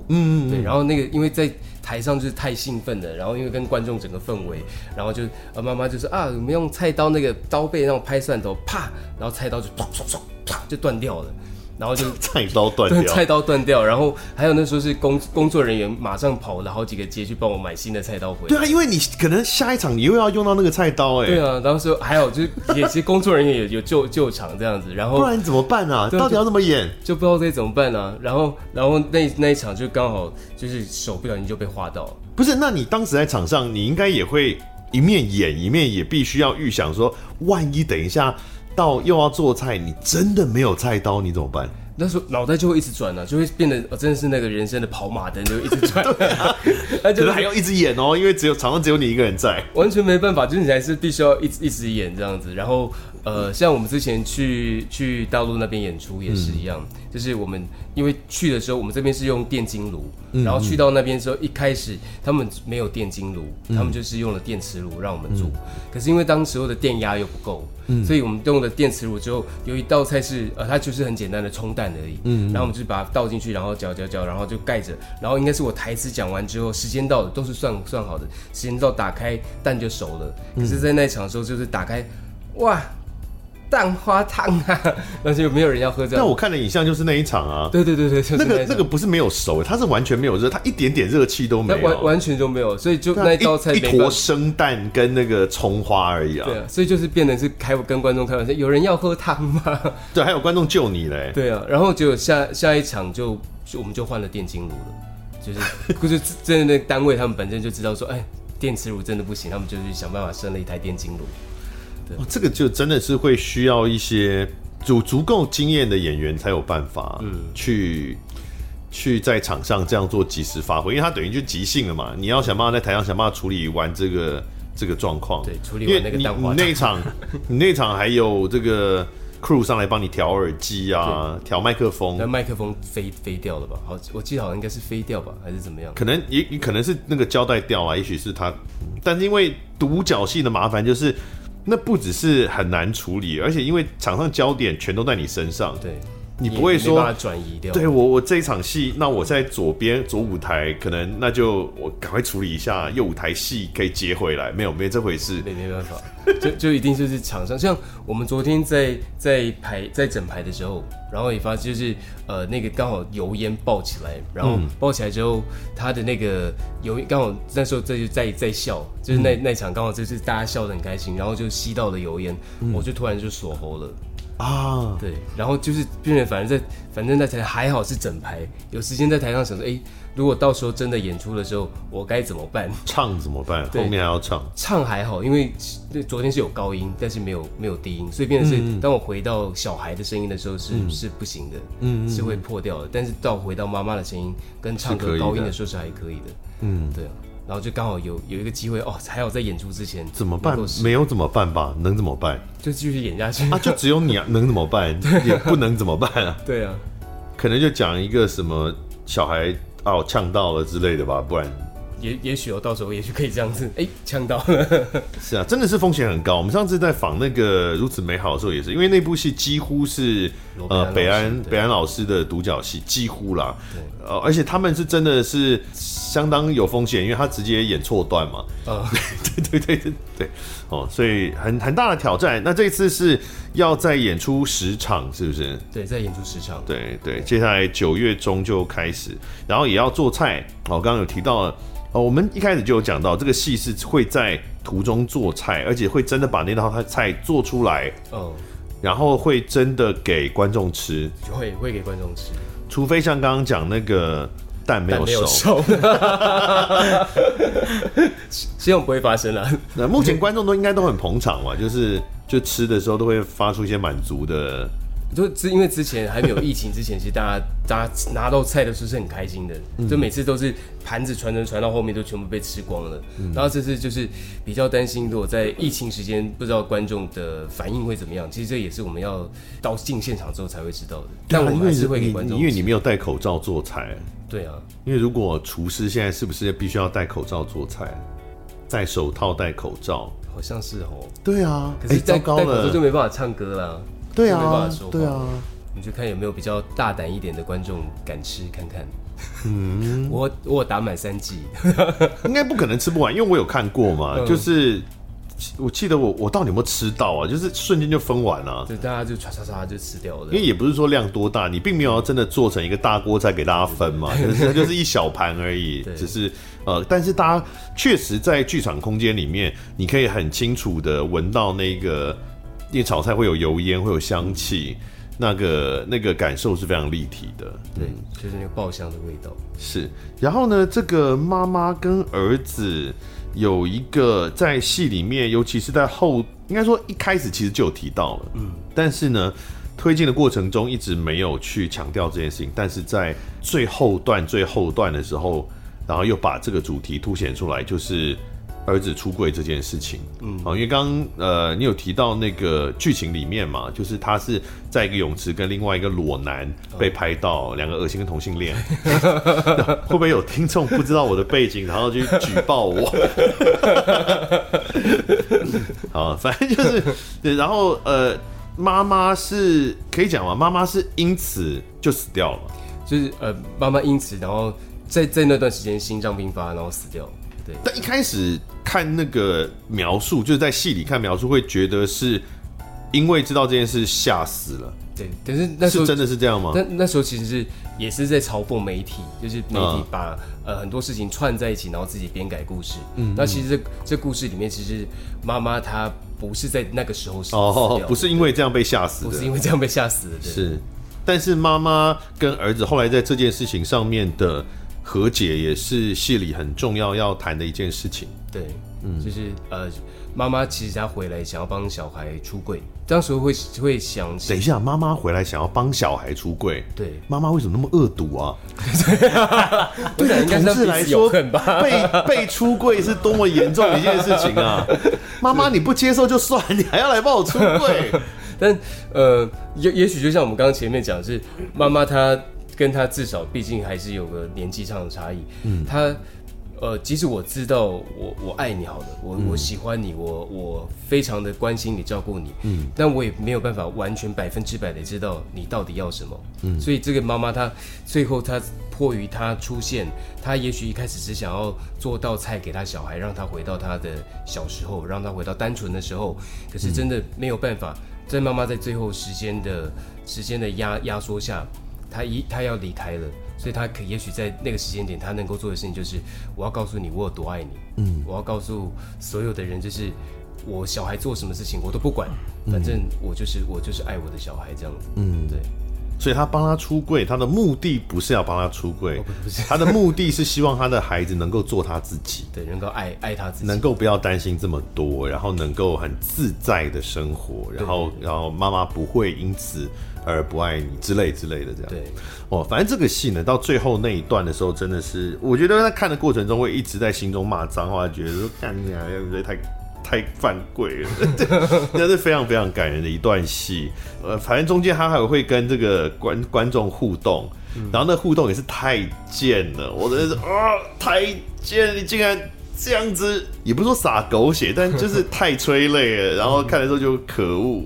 对，然后那个因为在台上就是太兴奋了，然后因为跟观众整个氛围，然后就妈妈就说啊，我们用菜刀那个刀背让拍蒜头，啪，然后菜刀就唰唰唰啪就断掉了。然后就菜刀断掉，然后还有那时候是工作人员马上跑了好几个街去帮我买新的菜刀回来。对啊，因为你可能下一场你又要用到那个菜刀。对啊，然后说还有就是也其实工作人员也有救场这样子，然后不然你怎么办啊？到底要怎么演就不知道该怎么办啊。然后那一场就刚好就是手不小心就被划到。不是，那你当时在场上你应该也会一面演一面也必须要预想说，万一等一下到又要做菜，你真的没有菜刀，你怎么办？那时候脑袋就会一直转啊，就会变得真的是那个人生的跑马灯，就会一直转、啊。那就是还要一直演哦，因为场上只有你一个人在，完全没办法，就是你还是必须要一直演这样子。然后像我们之前去大陆那边演出也是一样，就是我们因为去的时候，我们这边是用电金炉，然后去到那边的时候，一开始他们没有电金炉，他们就是用了电磁炉让我们煮。可是因为当时候的电压又不够，所以我们用了电磁炉之后，有一道菜是它就是很简单的冲蛋而已，然后我们就把它倒进去，然后搅，然后就盖着，然后应该是我台词讲完之后，时间到了都是算好的，时间到打开蛋就熟了。可是，在那场的时候就是打开，哇！蛋花汤啊，但是有没有人要喝这样？但我看的影像就是那一场啊。对、就是那个不是没有熟，它是完全没有热，它一点点热气都没有，完全就没有，所以就那一道菜一坨生蛋跟那个葱花而已啊。对啊，所以就是变成是跟观众开玩笑，有人要喝汤吗？对，还有观众救你嘞。对啊，然后结果下一场就我们就换了电金炉了，就是真的那个单位他们本身就知道说，哎，电磁炉真的不行，他们就去想办法生了一台电金炉。哦，这个就真的是会需要一些足够经验的演员才有办法去在场上这样做即时发挥，因为他等于就即兴了嘛，你要想办法在台上想办法处理完这个状况，对，处理完那个蛋花。你那一场还有这个 crew 上来帮你调耳机啊，调麦克风，那麦克风飞掉了吧？好，我记得好像应该是飞掉吧，还是怎么样？可能是那个胶带掉了，也许是他，但是因为独角戏的麻烦就是。那不只是很难处理，而且因为场上焦点全都在你身上，对，你不会说没办法转移掉。对，我这一场戏，那我在左舞台，可能那就我赶快处理一下，右舞台戏可以接回来，没这回事，没办法，就一定就是场上。像我们昨天在整排的时候，然后也发现就是那个刚好油烟爆起来，然后爆起来之后，他的那个油烟刚好那时候在笑，就是那场刚好就是大家笑得很开心，然后就吸到了油烟，我就突然就锁喉了啊，对，然后就是病人反正在台还好是整排，有时间在台上想说，哎，如果到时候真的演出的时候，我该怎么办？唱怎么办？后面还要唱。唱还好，因为昨天是有高音，但是没有低音，所以变成是当我回到小孩的声音的时候是不行的，是会破掉的。但是到回到妈妈的声音跟唱歌高音的时候是还可以的，对啊。然后就刚好有一个机会哦，还好在演出之前怎么办？没有怎么办吧？能怎么办？就继续演下去啊！就只有你啊，能怎么办？也不能怎么办啊？对啊，可能就讲一个什么小孩啊，我呛到了之类的吧，不然也许到时候也许可以这样子，哎，呛到了。是啊，真的是风险很高。我们上次在访那个《如此美好》的时候也是，因为那部戏几乎是北安老师的独角戏，几乎啦。而且他们是真的是相当有风险，因为他直接演错段嘛。对。哦，所以很大的挑战。那这一次是要再演出10场，是不是？对，再演出10场。对，接下来9月中就开始，然后也要做菜。哦，刚刚有提到了。哦，我们一开始就有讲到，这个戏是会在途中做菜，而且会真的把那道菜做出来，然后会真的给观众吃，会给观众吃，除非像刚刚讲那个蛋没有熟，希望不会发生啦。那目前观众都应该都很捧场嘛，就吃的时候都会发出一些满足的。就因为之前还没有疫情之前，其实大家拿到菜的时候是很开心的，就每次都是盘子传到后面都全部被吃光了。然后这次就是比较担心，如果在疫情时间不知道观众的反应会怎么样。其实这也是我们要到进现场之后才会知道的。但我们还是会给观众，因为你没有戴口罩做菜。对啊，因为如果厨师现在是不是必须要戴口罩做菜，戴手套戴口罩，好像是哦。对啊，可是戴口罩就没办法唱歌啦。对啊，对啊，你就看有没有比较大胆一点的观众敢吃看看。我打满3剂，应该不可能吃不完，因为我有看过嘛，就是我记得我到底有没有吃到啊？就是瞬间就分完了，对，大家就唰就吃掉了。因为也不是说量多大，你并没有要真的做成一个大锅菜给大家分嘛，就是一小盘而已，只是。但是大家确实在剧场空间里面，你可以很清楚的闻到那个。因为炒菜会有油烟，会有香气，那个感受是非常立体的。对，就是那个爆香的味道。是，然后呢，这个妈妈跟儿子有一个在戏里面，尤其是在应该说一开始其实就有提到了，但是呢，推进的过程中一直没有去强调这件事情，但是在最后段的时候，然后又把这个主题凸显出来，就是儿子出柜这件事情。嗯，因为刚你有提到那个剧情里面嘛，就是他是在一个泳池跟另外一个裸男被拍到，两个恶心跟同性恋，会不会有听众不知道我的背景，然后去举报我？好，反正就是，然后妈妈是可以讲吗？妈妈是因此就死掉了，就是妈妈因此，然后在那段时间心脏病发，然后死掉了。对，但一开始看那个描述，就是在戏里看描述，会觉得是因为知道这件事吓死了。对，但是那时候是真的是这样吗？那时候其实是也是在嘲讽媒体，就是媒体把、很多事情串在一起，然后自己编改故事。嗯，那其实这故事里面，其实妈妈她不是在那个时候死掉的，不是因为这样被吓死的，对，是，但是妈妈跟儿子后来在这件事情上面的和解也是戏里很重要谈的一件事情。对，嗯，就是妈妈其实她回来想要帮小孩出柜，当时会想，等一下，妈妈回来想要帮小孩出柜，对，妈妈为什么那么恶毒啊？对同志来说，被出柜是多么严重的一件事情啊！妈妈你不接受就算，你还要来帮我出柜？但也许就像我们刚刚前面讲，是妈妈她。跟他至少毕竟还是有个年纪上的差异，嗯，他即使我知道我爱你好了，我喜欢你，我非常的关心你照顾你，嗯，但我也没有办法完全100%的知道你到底要什么，嗯，所以这个妈妈她最后她迫于她出现，她也许一开始只想要做道菜给她小孩，让她回到她的小时候，让她回到单纯的时候，可是真的没有办法，在妈妈在最后时间的压缩下。他要离开了，所以他也许在那个时间点，他能够做的事情就是，我要告诉你我有多爱你，嗯，我要告诉所有的人，就是我小孩做什么事情我都不管，反正我就是爱我的小孩这样子，嗯，对。所以他帮他出柜，他的目的不是要帮他出柜，他的目的是希望他的孩子能够做他自己，对，能够爱他自己，能够不要担心这么多，然后能够很自在的生活，然后妈妈不会因此而不爱你之类的这样。对，哦，反正这个戏呢，到最后那一段的时候，真的是我觉得在看的过程中会一直在心中骂脏话，觉得说干你啊，对不对？太犯规了，那是非常非常感人的一段戏。反正中间他还会跟这个观众互动，然后那互动也是太贱了，我真的是太贱，你竟然这样子，也不是说撒狗血，但就是太催泪了。然后看的时候就可恶，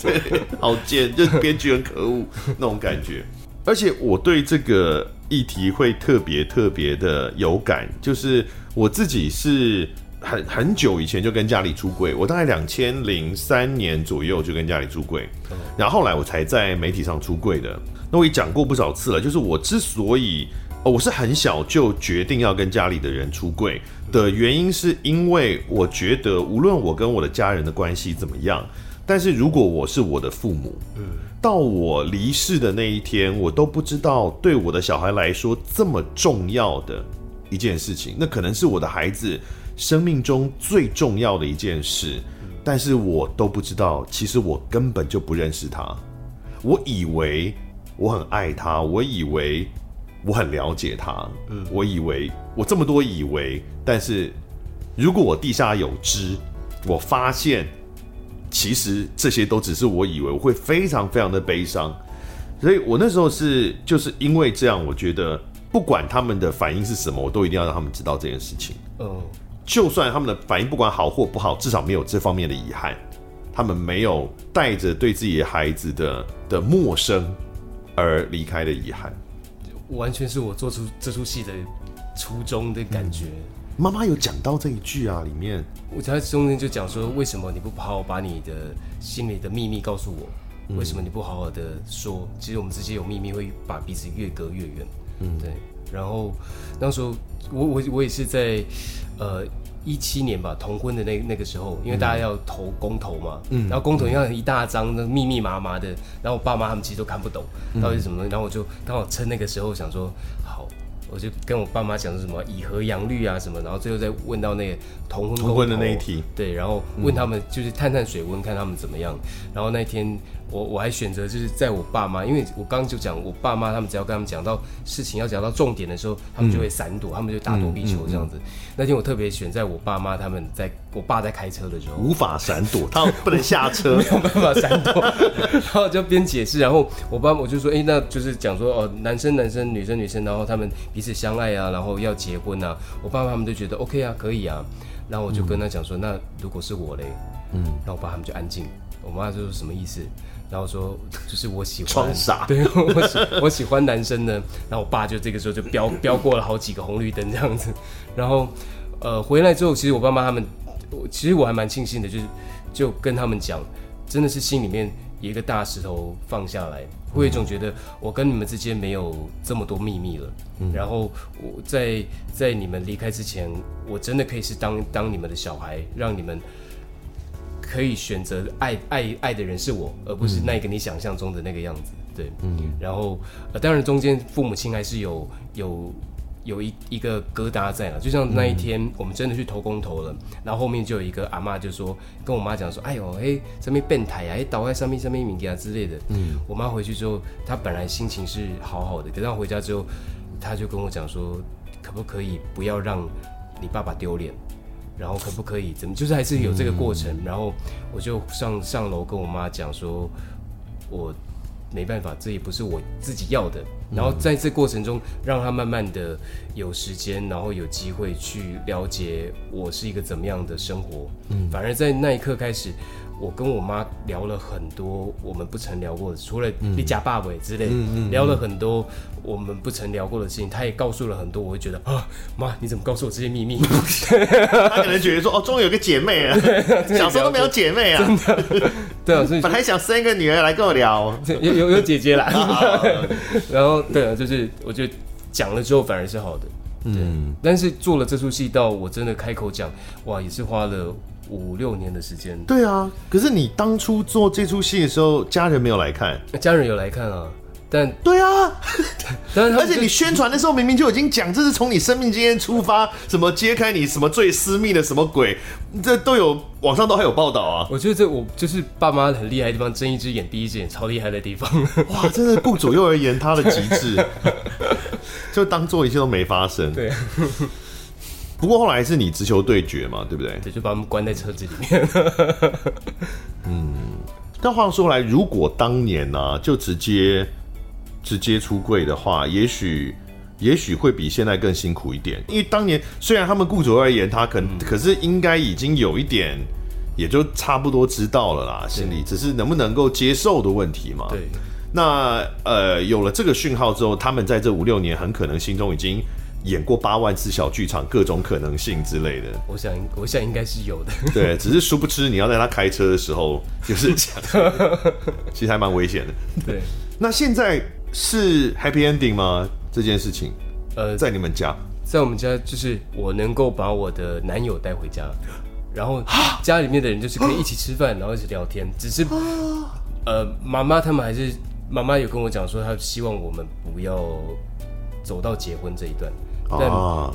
对，好贱，就编剧很可恶那种感觉。而且我对这个议题会特别的有感，就是我自己是。很久以前就跟家里出柜，我大概2003年左右就跟家里出柜，然后后来我才在媒体上出柜的。那我也讲过不少次了，就是我之所以我是很小就决定要跟家里的人出柜的原因，是因为我觉得无论我跟我的家人的关系怎么样，但是如果我是我的父母，到我离世的那一天，我都不知道对我的小孩来说这么重要的一件事情，那可能是我的孩子生命中最重要的一件事，但是我都不知道，其实我根本就不认识他。我以为我很爱他，我以为我很了解他，我以为我这么多以为，但是如果我地下有知，我发现其实这些都只是我以为，我会非常非常的悲伤。所以我那时候就是因为这样，我觉得不管他们的反应是什么，我都一定要让他们知道这件事情。就算他们的反应不管好或不好，至少没有这方面的遗憾，他们没有带着对自己的孩子的陌生而离开的遗憾，完全是我做出这出戏的初衷的感觉。妈妈有讲到这一句啊，里面我在中间就讲说，为什么你不好好把你的心里的秘密告诉我，为什么你不好好的说，其实我们之间有秘密会把彼此越隔越远，对。然后那时候我也是在2017年吧，同婚的那个时候，因为大家要投公投嘛，然后公投要一大张的密密麻麻的，然后我爸妈他们其实都看不懂到底是什么东西，然后我就刚好趁那个时候想说，好，我就跟我爸妈讲是什么以和阳律啊什么，然后最后再问到那个同婚公投，同婚的那一题，对，然后问他们就是探探水温，看他们怎么样。然后那天我还选择就是在我爸妈，因为我刚刚就讲我爸妈他们只要跟他们讲到事情要讲到重点的时候，他们就会闪躲，他们就打躲避球这样子。那天我特别选在我爸妈他们在我爸在开车的时候，无法闪躲，他不能下车，没有办法闪躲，然后就边解释，然后我就说，哎，那就是讲说哦，男生男生，女生女生，然后他们彼此相爱啊，然后要结婚啊，我爸妈他们就觉得 OK 啊，可以啊，然后我就跟他讲说，那如果是我嘞，然后我爸他们就安静，我妈就说什么意思，然后说就是我喜欢，装傻，对，我喜欢男生呢，然后我爸就这个时候就飙过了好几个红绿灯这样子，然后回来之后，其实我爸妈他们，其实我还蛮庆幸的，就是就跟他们讲，真的是心里面一个大石头放下来，会有一种觉得我跟你们之间没有这么多秘密了。然后我在你们离开之前，我真的可以是当你们的小孩，让你们可以选择爱的人是我，而不是那个你想象中的那个样子。对，然后当然中间父母亲还是有一个疙瘩在了，就像那一天我们真的去投公投了，然后后面就有一个阿嬤就说跟我妈讲说，哎呦，嘿，什么变态啊，哎，倒在上面什么名字啊之类的。我妈回去之后，她本来心情是好好的，等到回家之后，她就跟我讲说，可不可以不要让你爸爸丢脸，然后可不可以怎么，就是还是有这个过程。然后我就上楼跟我妈讲说，我没办法，这也不是我自己要的。然后在这过程中，让他慢慢的有时间，然后有机会去了解我是一个怎么样的生活。反而在那一刻开始，我跟我妈聊了很多我们不曾聊过的，除了你假爸爸之类，聊了很多我们不曾聊过的事情。她也告诉了很多，我会觉得啊，妈，你怎么告诉我这些秘密？她可能觉得说，哦，终于有个姐妹了，小时候都没有姐妹啊。真的，对啊，所以本来想生一个女儿来跟我聊，有姐姐啦。然后对啊，就是我觉得讲了之后反而是好的，对。但是做了这出戏到我真的开口讲，哇，也是花了5-6年的时间。对啊，可是你当初做这出戏的时候，家人没有来看？家人有来看啊，但对啊，但而且你宣传的时候明明就已经讲，这是从你生命经验出发，什么揭开你什么最私密的什么鬼，这都有，网上都还有报道啊。我觉得这我就是爸妈很厉害的地方，睁一只眼闭一只眼，超厉害的地方。哇，真的顾左右而言他的极致，就当做一切都没发生。对。不过后来是你直球对决嘛，对不对？对，就把他们关在车子里面。但话说来，如果当年啊就直接出柜的话，也许会比现在更辛苦一点。因为当年虽然他们顾左而言他可是应该已经有一点，也就差不多知道了啦，心里只是能不能够接受的问题嘛。对。那有了这个讯号之后，他们在这5-6年很可能心中已经演过8万次小剧场，各种可能性之类的，我想应该是有的。对，只是殊不知你要在他开车的时候就是讲，其实还蛮危险的。对，那现在是 happy ending 吗？这件事情，在你们家，在我们家就是我能够把我的男友带回家，然后家里面的人就是可以一起吃饭，然后一起聊天。只是妈妈他们还是妈妈有跟我讲说，她希望我们不要走到结婚这一段。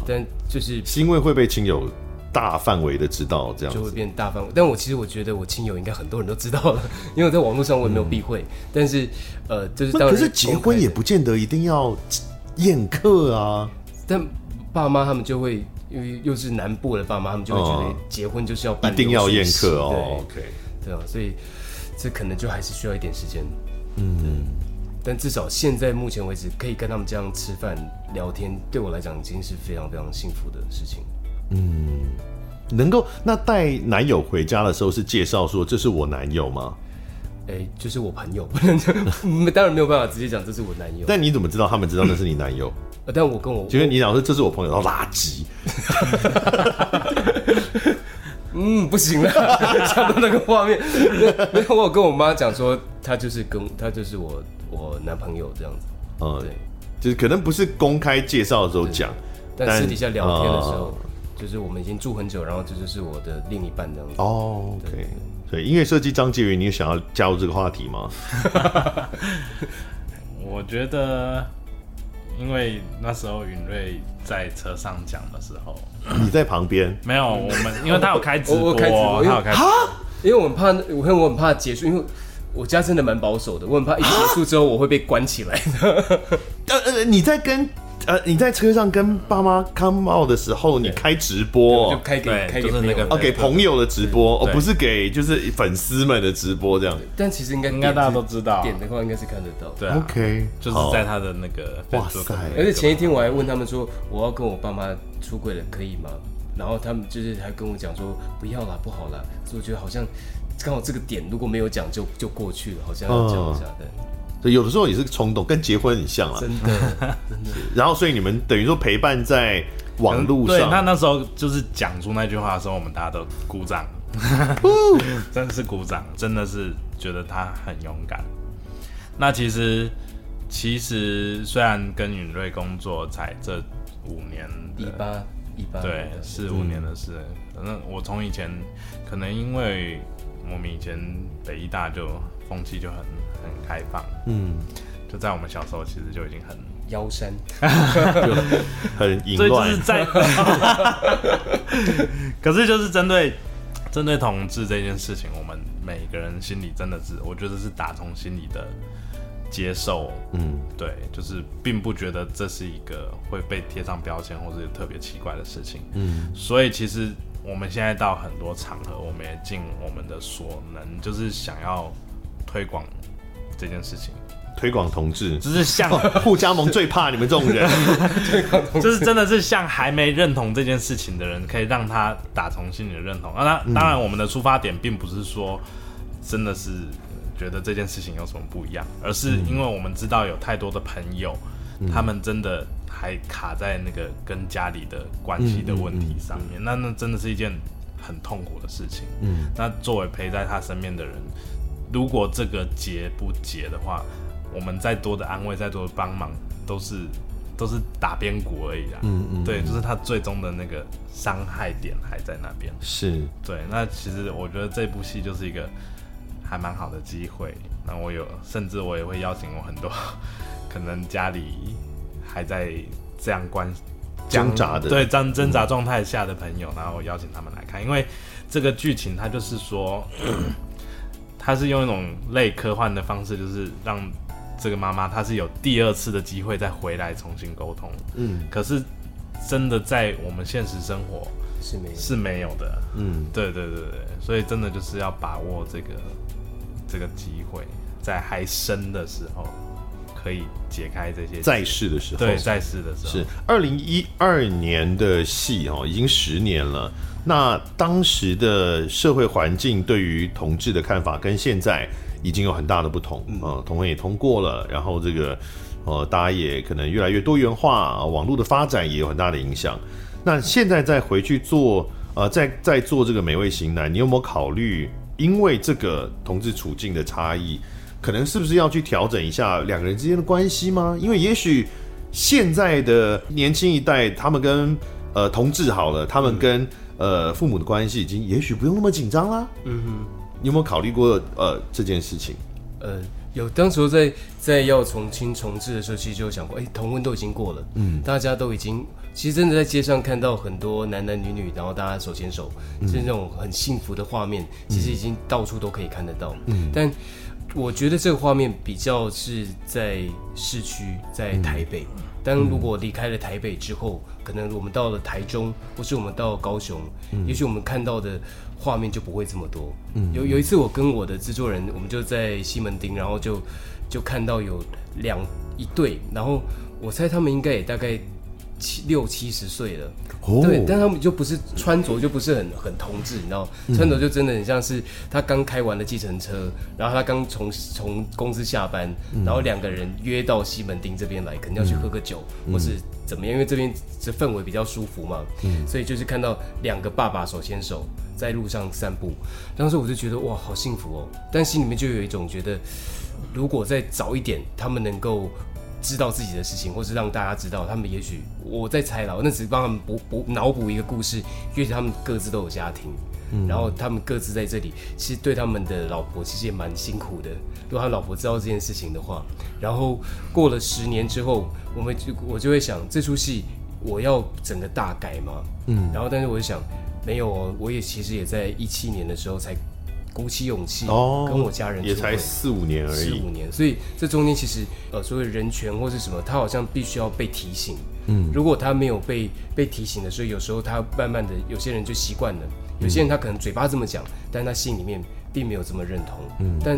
但就是因为会被亲友大范围的知道，这样子就会变大范围。但我觉得我亲友应该很多人都知道了，因为我在网络上我也没有避讳。但是就是当然可是结婚也不见得一定要宴客啊。但爸妈他们就会，因为又是南部的爸妈，他们就会觉得结婚就是要办一定要宴客哦。对， okay. 对啊，所以这可能就还是需要一点时间。但至少现在目前为止，可以跟他们这样吃饭聊天，对我来讲已经是非常非常幸福的事情。能够那带男友回家的时候，是介绍说这是我男友吗？就是我朋友，当然没有办法直接讲这是我男友。但你怎么知道他们知道那是你男友？但我跟我觉得你讲说这是我朋友，然后垃圾。不行了，想到那个画面。没有，我有跟我妈讲说，他就是我男朋友这样子。对，就是可能不是公开介绍的时候讲，但私底下聊天的时候，就是我们已经住很久，然后这就是我的另一半这样子。哦， OK。所以音乐设计张杰宇，你有想要加入这个话题吗？我觉得因为那时候云瑞在车上讲的时候，你在旁边？没有，我们因为他有开直播，他有开直播，因为我很怕，我很怕结束，因为我家真的蛮保守的，我很怕一结束之后我会被关起来的。你在车上跟爸妈 come out 的时候，你开直播，就开给就是那个给朋友的直播，不是给就是粉丝们的直播这样。但其实应该大家都知道，点的话应该是看得到。对、啊、，OK， 就是在他的那个哇塞！而且前一天我还问他们说，我要跟我爸妈出柜了，可以吗？然后他们就是还跟我讲说，不要啦，不好啦。所以我觉得好像刚好这个点如果没有讲就过去了，好像要讲一下的。有的时候也是冲动，跟结婚很像啦。真的。然后，所以你们等于说陪伴在网路上。对，那时候就是讲出那句话的时候，我们大家都鼓掌，真的是鼓掌，真的是觉得他很勇敢。那其实虽然跟允瑞工作才这5年，18，对，4-5年的事。反正我从以前可能因为我们以前北医大就风气就很开放，就在我们小时候其实就已经很腰山，就很淫乱，就是在可是就是针对同志这件事情，我们每个人心里真的是，我觉得是打从心里的接受，对，就是并不觉得这是一个会被贴上标签或是特别奇怪的事情，所以其实我们现在到很多场合，我们也尽我们的所能，就是想要推广这件事情，推广同志，就是像互加盟最怕你们这种人，就是真的是像还没认同这件事情的人，可以让他打从心里的认同。当然我们的出发点并不是说真的是觉得这件事情有什么不一样，而是因为我们知道有太多的朋友，他们真的还卡在那个跟家里的关系的问题上面，那真的是一件很痛苦的事情。那作为陪在他身边的人，如果这个结不结的话，我们再多的安慰，再多的帮忙，都是打边鼓而已啦。对，就是他最终的那个伤害点还在那边。是，对。那其实我觉得这部戏就是一个还蛮好的机会。那甚至我也会邀请我很多可能家里还在这样挣扎的，对，挣扎状态下的朋友，然后邀请他们来看，因为这个剧情它就是说。他是用一种类科幻的方式，就是让这个妈妈她是有第二次的机会再回来重新沟通。可是真的在我们现实生活是没有的。对，所以真的就是要把握这个机会，在还生的时候可以解开这些在世的时候，对，在世的时候是2012年的戏哦，已经10年了。那当时的社会环境对于同志的看法跟现在已经有很大的不同，同婚也通过了，然后这个大家也可能越来越多元化，网络的发展也有很大的影响。那现在再回去做再做这个美味型男，你有没有考虑因为这个同志处境的差异，可能是不是要去调整一下两个人之间的关系吗？因为也许现在的年轻一代，他们跟同志好了，他们跟父母的关系已经也许不用那么紧张啦。你有没有考虑过这件事情？有，当时候在要重新重置的时候，其实就想过，同婚都已经过了，大家都已经，其实真的在街上看到很多男男女女，然后大家手牵手，是那种很幸福的画面，其实已经到处都可以看得到。但我觉得这个画面比较是在市区，在台北。但如果离开了台北之后，可能我们到了台中，或是我们到了高雄，也许我们看到的画面就不会这么多。有一次我跟我的制作人，我们就在西门町，然后就看到有一对，然后我猜他们应该也大概60-70岁了，对，但他们就不是穿着就不是很同志，你知道，穿着就真的很像是他刚开完了计程车，然后他刚从公司下班，然后两个人约到西门町这边来，可能要去喝个酒，或是怎么样，因为这边这氛围比较舒服嘛，所以就是看到两个爸爸手牵手在路上散步，当时我就觉得哇，好幸福哦，但心里面就有一种觉得，如果再早一点，他们能够知道自己的事情，或是让大家知道，他们也许我在猜啦，那只是帮他们脑补一个故事，也许他们各自都有家庭，然后他们各自在这里，其实对他们的老婆其实也蛮辛苦的。如果他老婆知道这件事情的话，然后过了10年之后，我就会想，这出戏我要整个大改吗？然后但是我就想，没有哦，我也其实也在2017年的时候才鼓起勇气跟我家人出柜，也才4-5年而已，4-5年，所以这中间其实所谓人权或是什么，他好像必须要被提醒。如果他没有被提醒的时候，有时候他慢慢的，有些人就习惯了，有些人他可能嘴巴这么讲，但他心里面并没有这么认同。但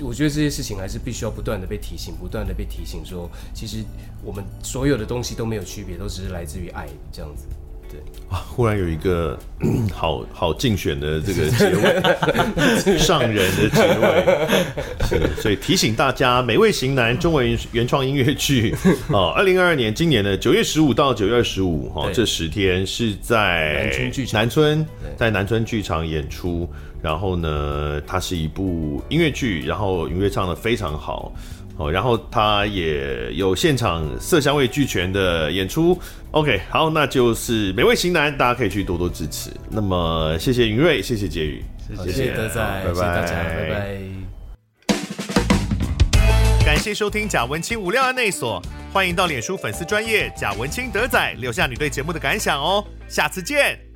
我觉得这些事情还是必须要不断的被提醒，不断的被提醒说，其实我们所有的东西都没有区别，都只是来自于爱这样子。啊！忽然有一个好竞选的这个结尾，上人的结尾，所以提醒大家，《美味型男》中文原创音乐剧哦，2022年今年的9月15到9月25哈，这10天是在南村剧场演出。然后呢，它是一部音乐剧，然后云乐唱得非常好。然后他也有现场色香味俱全的演出。OK， 好，那就是《美味型男》，大家可以去多多支持。那么，谢谢云瑞，谢谢杰宇，谢谢德仔，拜拜，谢谢大家，拜拜。感谢收听贾文清无料案内所，欢迎到脸书粉丝专页贾文清德仔留下你对节目的感想哦，下次见。